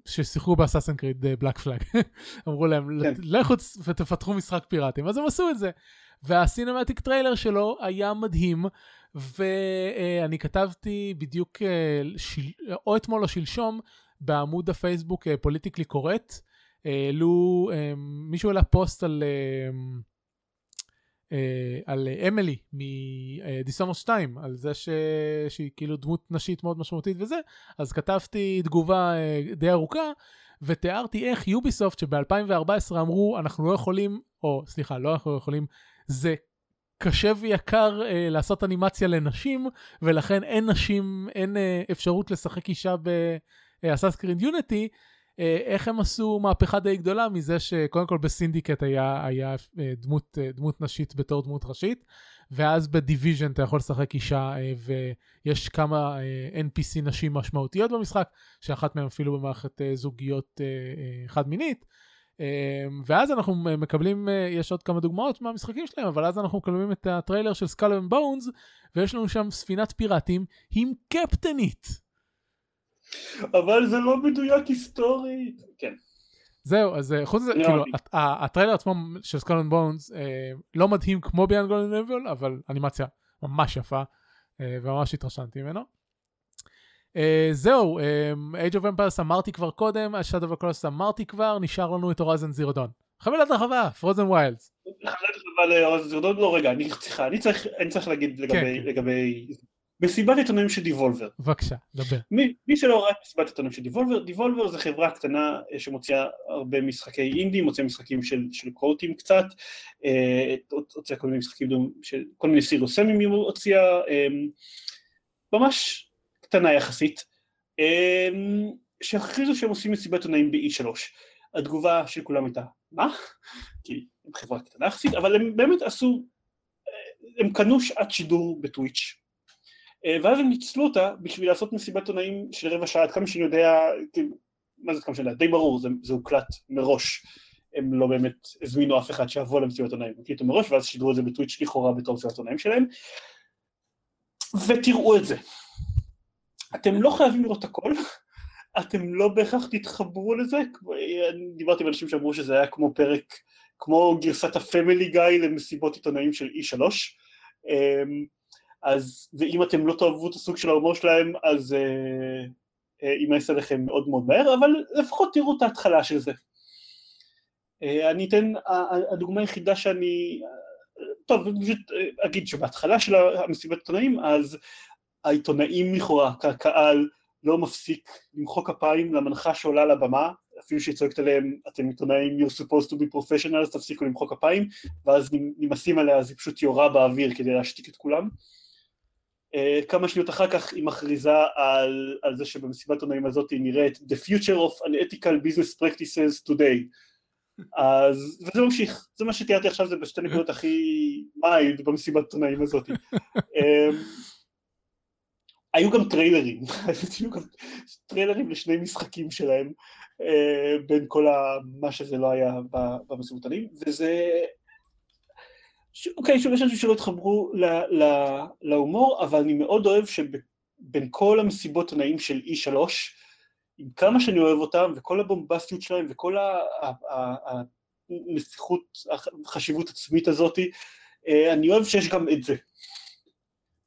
כששיחרו ב-Assassin's Creed Black Flag. אמרו להם, לכו ותפתחו משחק פיראטים, אז הם עשו את זה. והסינמטיק טריילר שלו היה מדהים, ואני כתבתי בדיוק או אתמול או שלשום בעמוד הפייסבוק פוליטיקלי קורט, מישהו העלה פוסט על... על אמילי מדיסומר שתיים, על זה שהיא כאילו דמות נשית מאוד משמעותית וזה, אז כתבתי תגובה די ארוכה, ותיארתי איך יוביסופט שב-אלפיים וארבע עשרה אמרו, אנחנו לא יכולים, או סליחה, לא אנחנו יכולים, זה קשה ויקר לעשות אנימציה לנשים, ולכן אין נשים, אין אפשרות לשחק אישה באסאס קריד יוניטי, איך הם עשו מהפכה די גדולה מזה שקודם כל בסינדיקט היה, היה דמות, דמות נשית בתור דמות ראשית, ואז בדיוויז'ן אתה יכול לשחק אישה, ויש כמה אן פי סי נשים משמעותיות במשחק, שאחת מהן אפילו במערכת זוגיות חד מינית, ואז אנחנו מקבלים, יש עוד כמה דוגמאות מהמשחקים שלהם, אבל אז אנחנו מקבלים את הטריילר של Skull and Bones, ויש לנו שם ספינת פיראטים עם קפטנית. אבל זה לא מדויק היסטורי. כן. זהו, אז חוץ לזה, כאילו, הטריילר עצמו של Skull and Bones לא מדהים כמו ביאנד גולדן נבל, אבל אנימציה ממש יפה, וממש התרשמתי ממנו. זהו, Age of Empires אמרתי כבר קודם, Shadow of the Colossus אמרתי כבר, נשאר לנו את Horizon Zero Dawn. חבילת רחבה, Frozen Wilds. חבילת רחבה ל-Horizon Zero Dawn, לא רגע, אני צריך, אני צריך, אני צריך להגיד לגבי... מסיבת עיתונאים של דיבולבר. בבקשה, דבר. מי, מי שלא ראה מסיבת עיתונאים של דיבולבר, דיבולבר זה חברה קטנה שמוציאה הרבה משחקי אינדי, מוציאה משחקים של, של קורטים קצת, אה, הוציאה כל מיני משחקים, של, כל מיני סירוסמים היא הוציאה, אה, ממש קטנה יחסית, אה, שהכריזו שהם עושים מסיבת עיתונאים ב-E שלוש. התגובה של כולם הייתה, מה? כי הם חברה קטנה יחסית, אבל הם באמת עשו, הם קנו שעת שידור בטוויץ', ואז הם ניצלו אותה בשביל לעשות מסיבת עיתונאים של רבע שעה, עד כמה שאני יודע, מה זה כמה שאני יודע, די ברור, זה, זה הוקלט מראש, הם לא באמת הזמינו אף אחד שעבור למסיבת עיתונאים, הוקלטו מראש, ואז שידרו את זה בטוויץ' לכאורה בתור מסיבת עיתונאים שלהם, ותראו את זה. אתם לא חייבים לראות הכל, אתם לא בהכרח תתחברו לזה, דיברתי עם אנשים שאמרו שזה היה כמו פרק, כמו גרסת הפמילי גאי למסיבות עיתונאים של E שלוש, אז, ואם אתם לא תאהבו את הסוג של ההומור שלהם, אז יימאס עליכם מאוד מאוד מהר, אבל לפחות תראו את ההתחלה של זה. אני אתן, הדוגמה היחידה שאני, טוב, אני פשוט אגיד שבהתחלה של המסיבת עיתונאים, אז העיתונאים לכאורה, כקהל, לא מפסיק למחוא כפיים למנחה שעולה לבמה, אפילו שצועקת עליהם, אתם עיתונאים, you're supposed to be professional, אז תפסיקו למחוא כפיים, ואז נמסים עליה, אז היא פשוט יורה באוויר כדי להשתיק את כולם. Uh, כמה שניות אחר כך היא מכריזה על, על זה שבמסיבת עיתונאים הזאת היא נראית The Future of Unethical Business Practices Today. אז, וזה ממשיך, זה מה שתיארתי עכשיו, זה בשתי נקודות הכי מיילד במסיבת עיתונאים הזאת. Um, היו גם טריילרים, היו גם טריילרים לשני משחקים שלהם, uh, בין כל ה, מה שזה לא היה במסיבות עיתונאים, וזה... אוקיי, שוב, יש אנשים שלא התחברו להומור, אבל אני מאוד אוהב שבין כל המסיבות עיתונאים של E שלוש, עם כמה שאני אוהב אותם, וכל הבומבסטיות שלהם, וכל הנסיכות, החשיבות עצמית הזאת, אני אוהב שיש גם את זה.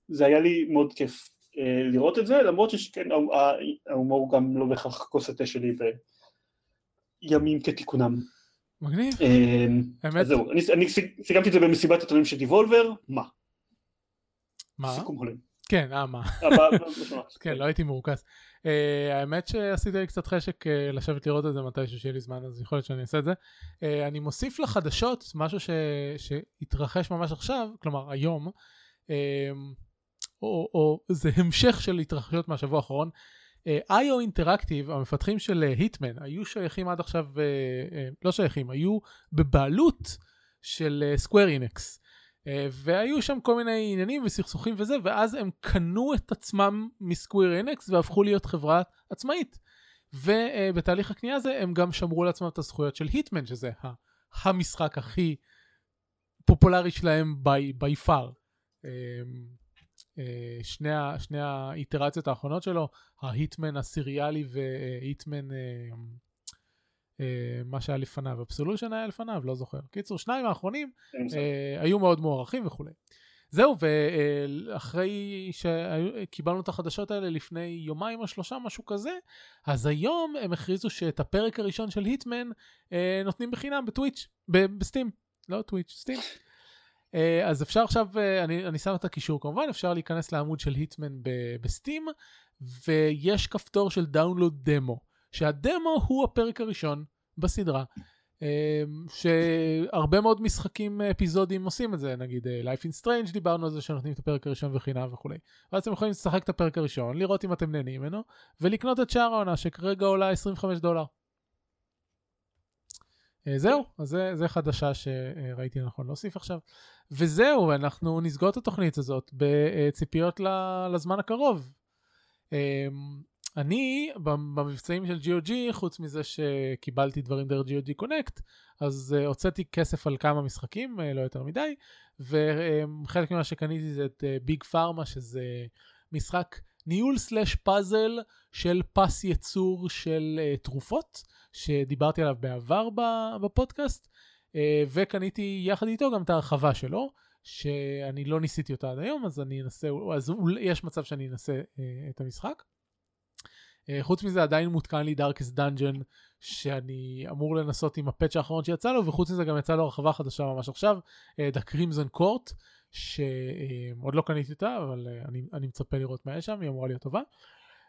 זה היה לי מאוד כיף לראות את זה, למרות שכן, ההומור גם לא בהכרח כוס התה שלי ימים כתיקונם. מגניב. אז זהו, אני סיכמתי את זה במסיבת התאומים של דיבולבר, מה? מה? סיכום הולם. כן, אה, מה? כן, לא הייתי מורכז. האמת שעשיתי לי קצת חשק לשבת לראות את זה מתישהו שיהיה לי זמן, אז יכול להיות שאני אעשה את זה. אני מוסיף לחדשות משהו שהתרחש ממש עכשיו, כלומר היום, או זה המשך של התרחשות מהשבוע האחרון. איו אינטראקטיב, המפתחים של היטמן, היו שייכים עד עכשיו, לא שייכים, היו בבעלות של סקוואר אינקס, והיו שם כל מיני עניינים וסכסוכים וזה, ואז הם קנו את עצמם מסקוואר אינקס והפכו להיות חברה עצמאית, ובתהליך הקנייה הזה הם גם שמרו לעצמם את הזכויות של היטמן, שזה המשחק הכי פופולרי שלהם בי פאר. שני האיטרציות האחרונות שלו, ההיטמן הסיריאלי והיטמן מה שהיה לפניו, אבסולושן היה לפניו, לא זוכר. קיצור, שניים האחרונים היו מאוד מוערכים וכו'. זהו, ואחרי שקיבלנו את החדשות האלה לפני יומיים או שלושה, משהו כזה, אז היום הם הכריזו שאת הפרק הראשון של היטמן נותנים בחינם בטוויץ', בסטים, לא טוויץ', סטים. אז אפשר עכשיו, אני, אני שם את הקישור כמובן, אפשר להיכנס לעמוד של היטמן בסטים, ויש כפתור של דאונלוד דמו, שהדמו הוא הפרק הראשון בסדרה, שהרבה מאוד משחקים אפיזודים עושים את זה, נגיד Life in Strange, דיברנו על זה שנותנים את הפרק הראשון וחינם וכו'. ואז אתם יכולים לשחק את הפרק הראשון, לראות אם אתם נהנים ממנו, ולקנות את שער העונה שכרגע עולה עשרים וחמישה דולר. זהו, אז זה חדשה שראיתי נכון להוסיף עכשיו. וזהו, אנחנו נסגור את התוכנית הזאת בציפיות לזמן הקרוב. אני, במבצעים של ג'י או ג'י, חוץ מזה שקיבלתי דברים דרך ג'י או ג'י Connect, אז הוצאתי כסף על כמה משחקים, לא יותר מדי, וחלק ממה שקניתי זה את ביג פארמה, שזה משחק ניהול סלש פאזל של פס יצור של תרופות, שדיברתי עליו בעבר בפודקאסט, וקניתי יחד איתו גם את ההרחבה שלו, שאני לא ניסיתי אותה עד היום, אז אני אנסה, אז יש מצב שאני אנסה את המשחק. חוץ מזה עדיין מותקן לי Darkest Dungeon, שאני אמור לנסות עם הפאץ' האחרון שיצא לו, וחוץ מזה גם יצא לו הרחבה חדשה ממש עכשיו, The Crimson Court, שעוד לא קניתי אותה, אבל אני, אני מצפה לראות מה יש שם, היא אמורה להיות טובה.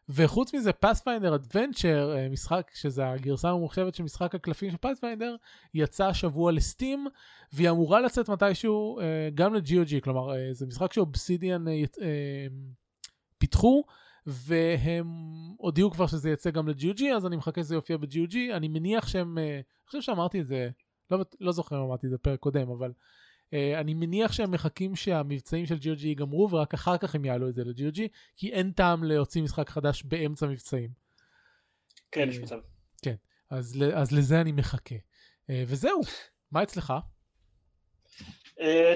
וחוץ מזה, פאת'פיינדר אדוונצ'ר, משחק שזה הגרסה הממוחשבת של משחק הקלפים של פאת'פיינדר, יצא השבוע לסטים, והיא אמורה לצאת מתישהו גם לג'י או ג'י, כלומר, זה משחק שאובסידיאן פיתחו, והם הודיעו כבר שזה יצא גם לג'י או ג'י, אז אני מחכה שזה יופיע ב-ג'י או ג'י, אני מניח שהם, אני חושב שאמרתי את זה, לא, לא זוכר אם אמרתי את זה פרק קודם, אבל אני מניח שהם מחכים שהמבצעים של ג'י או ג'י ייגמרו, ורק אחר כך הם יעלו את זה ל-ג'י או ג'י, כי אין טעם להוציא משחק חדש באמצע מבצעים. כן, יש מצב. כן, אז לזה אני מחכה. וזהו, מה אצלך?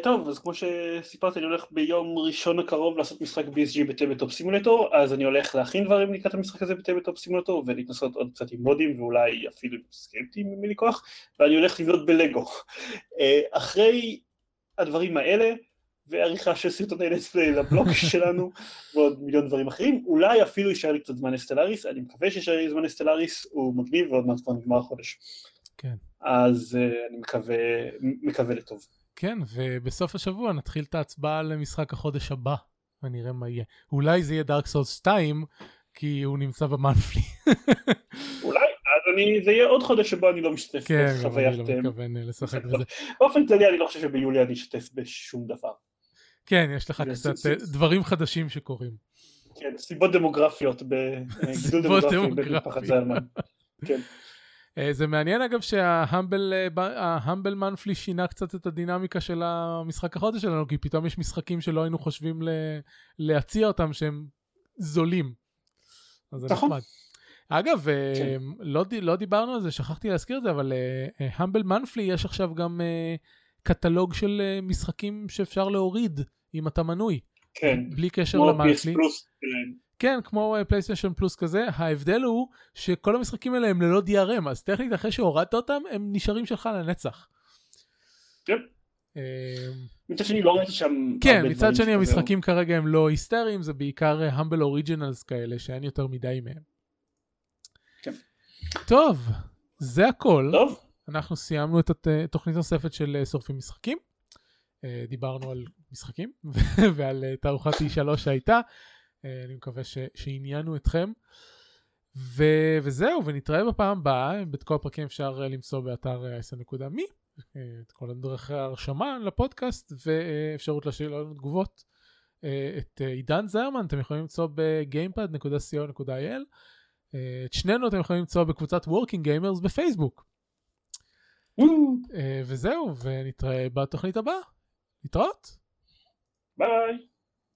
טוב, אז כמו שסיפרתי, אני הולך ביום ראשון הקרוב לעשות משחק בי אס ג'י בטאבלטופ סימולטור, אז אני הולך להכין דברים לקראת המשחק הזה בטאבלטופ סימולטור, ולהתנסות עוד קצת עם מודים, ואולי אפילו סקריפטים מלקוח, ואני הולך לבנות בלגו. אחרי הדברים האלה, ועריכה של סרטוני לספליי לבלוג שלנו, ועוד מיליון דברים אחרים, אולי אפילו יישאר לי קצת זמן לסטלאריס, אני מקווה שישאר לי זמן לסטלאריס, הוא מגניב ועוד מעט כבר נגמר החודש. כן. אז uh, אני מקווה, מקווה לטוב. כן, ובסוף השבוע נתחיל את ההצבעה למשחק החודש הבא, ונראה מה יהיה. אולי זה יהיה דארק סולס שתיים, כי הוא נמצא במאנפלי. אולי. אני, זה יהיה עוד חודש שבו אני לא משתף בחוויית... כן, אני לא מתכוון לשחק בזה. באופן כללי אני לא חושב שביולי אני אשתף בשום דבר. כן, יש לך קצת דברים חדשים שקורים. כן, סיבות דמוגרפיות, גידול דמוגרפי בפחד זלמן. כן. זה מעניין אגב שההמבל מנפלי שינה קצת את הדינמיקה של המשחק החודש שלנו, כי פתאום יש משחקים שלא היינו חושבים להציע אותם שהם זולים. אז זה נחמד. אגב, לא דיברנו על זה, שכחתי להזכיר את זה, אבל המבל מנפלי יש עכשיו גם קטלוג של משחקים שאפשר להוריד, אם אתה מנוי. כן. בלי קשר למנפלי. כן, כמו פלייסטיישן פלוס כזה. ההבדל הוא שכל המשחקים האלה הם ללא די אר אם, אז טכנית אחרי שהורדת אותם, הם נשארים שלך לנצח. כן. מצד שני לא ראיתי שם... כן, מצד שני המשחקים כרגע הם לא היסטריים, זה בעיקר המבל אוריג'ינלס כאלה, שאין יותר מדי מהם. טוב, זה הכל. טוב. אנחנו סיימנו את התוכנית נוספת של שורפים משחקים. דיברנו על משחקים ועל תערוכת E שלוש שהייתה. אני מקווה שעניינו אתכם. וזהו, ונתראה בפעם הבאה. את כל הפרקים אפשר למצוא באתר עשר נקודה מי. את כל הדרך ההרשמה לפודקאסט ואפשרות להשאיר לנו תגובות. את עידן זרמן אתם יכולים למצוא ב-gamepad נקודה co.il. את שנינו אתם יכולים למצוא בקבוצת Working Gamers בפייסבוק. וזהו, ונתראה בתוכנית הבאה. נתראות. ביי.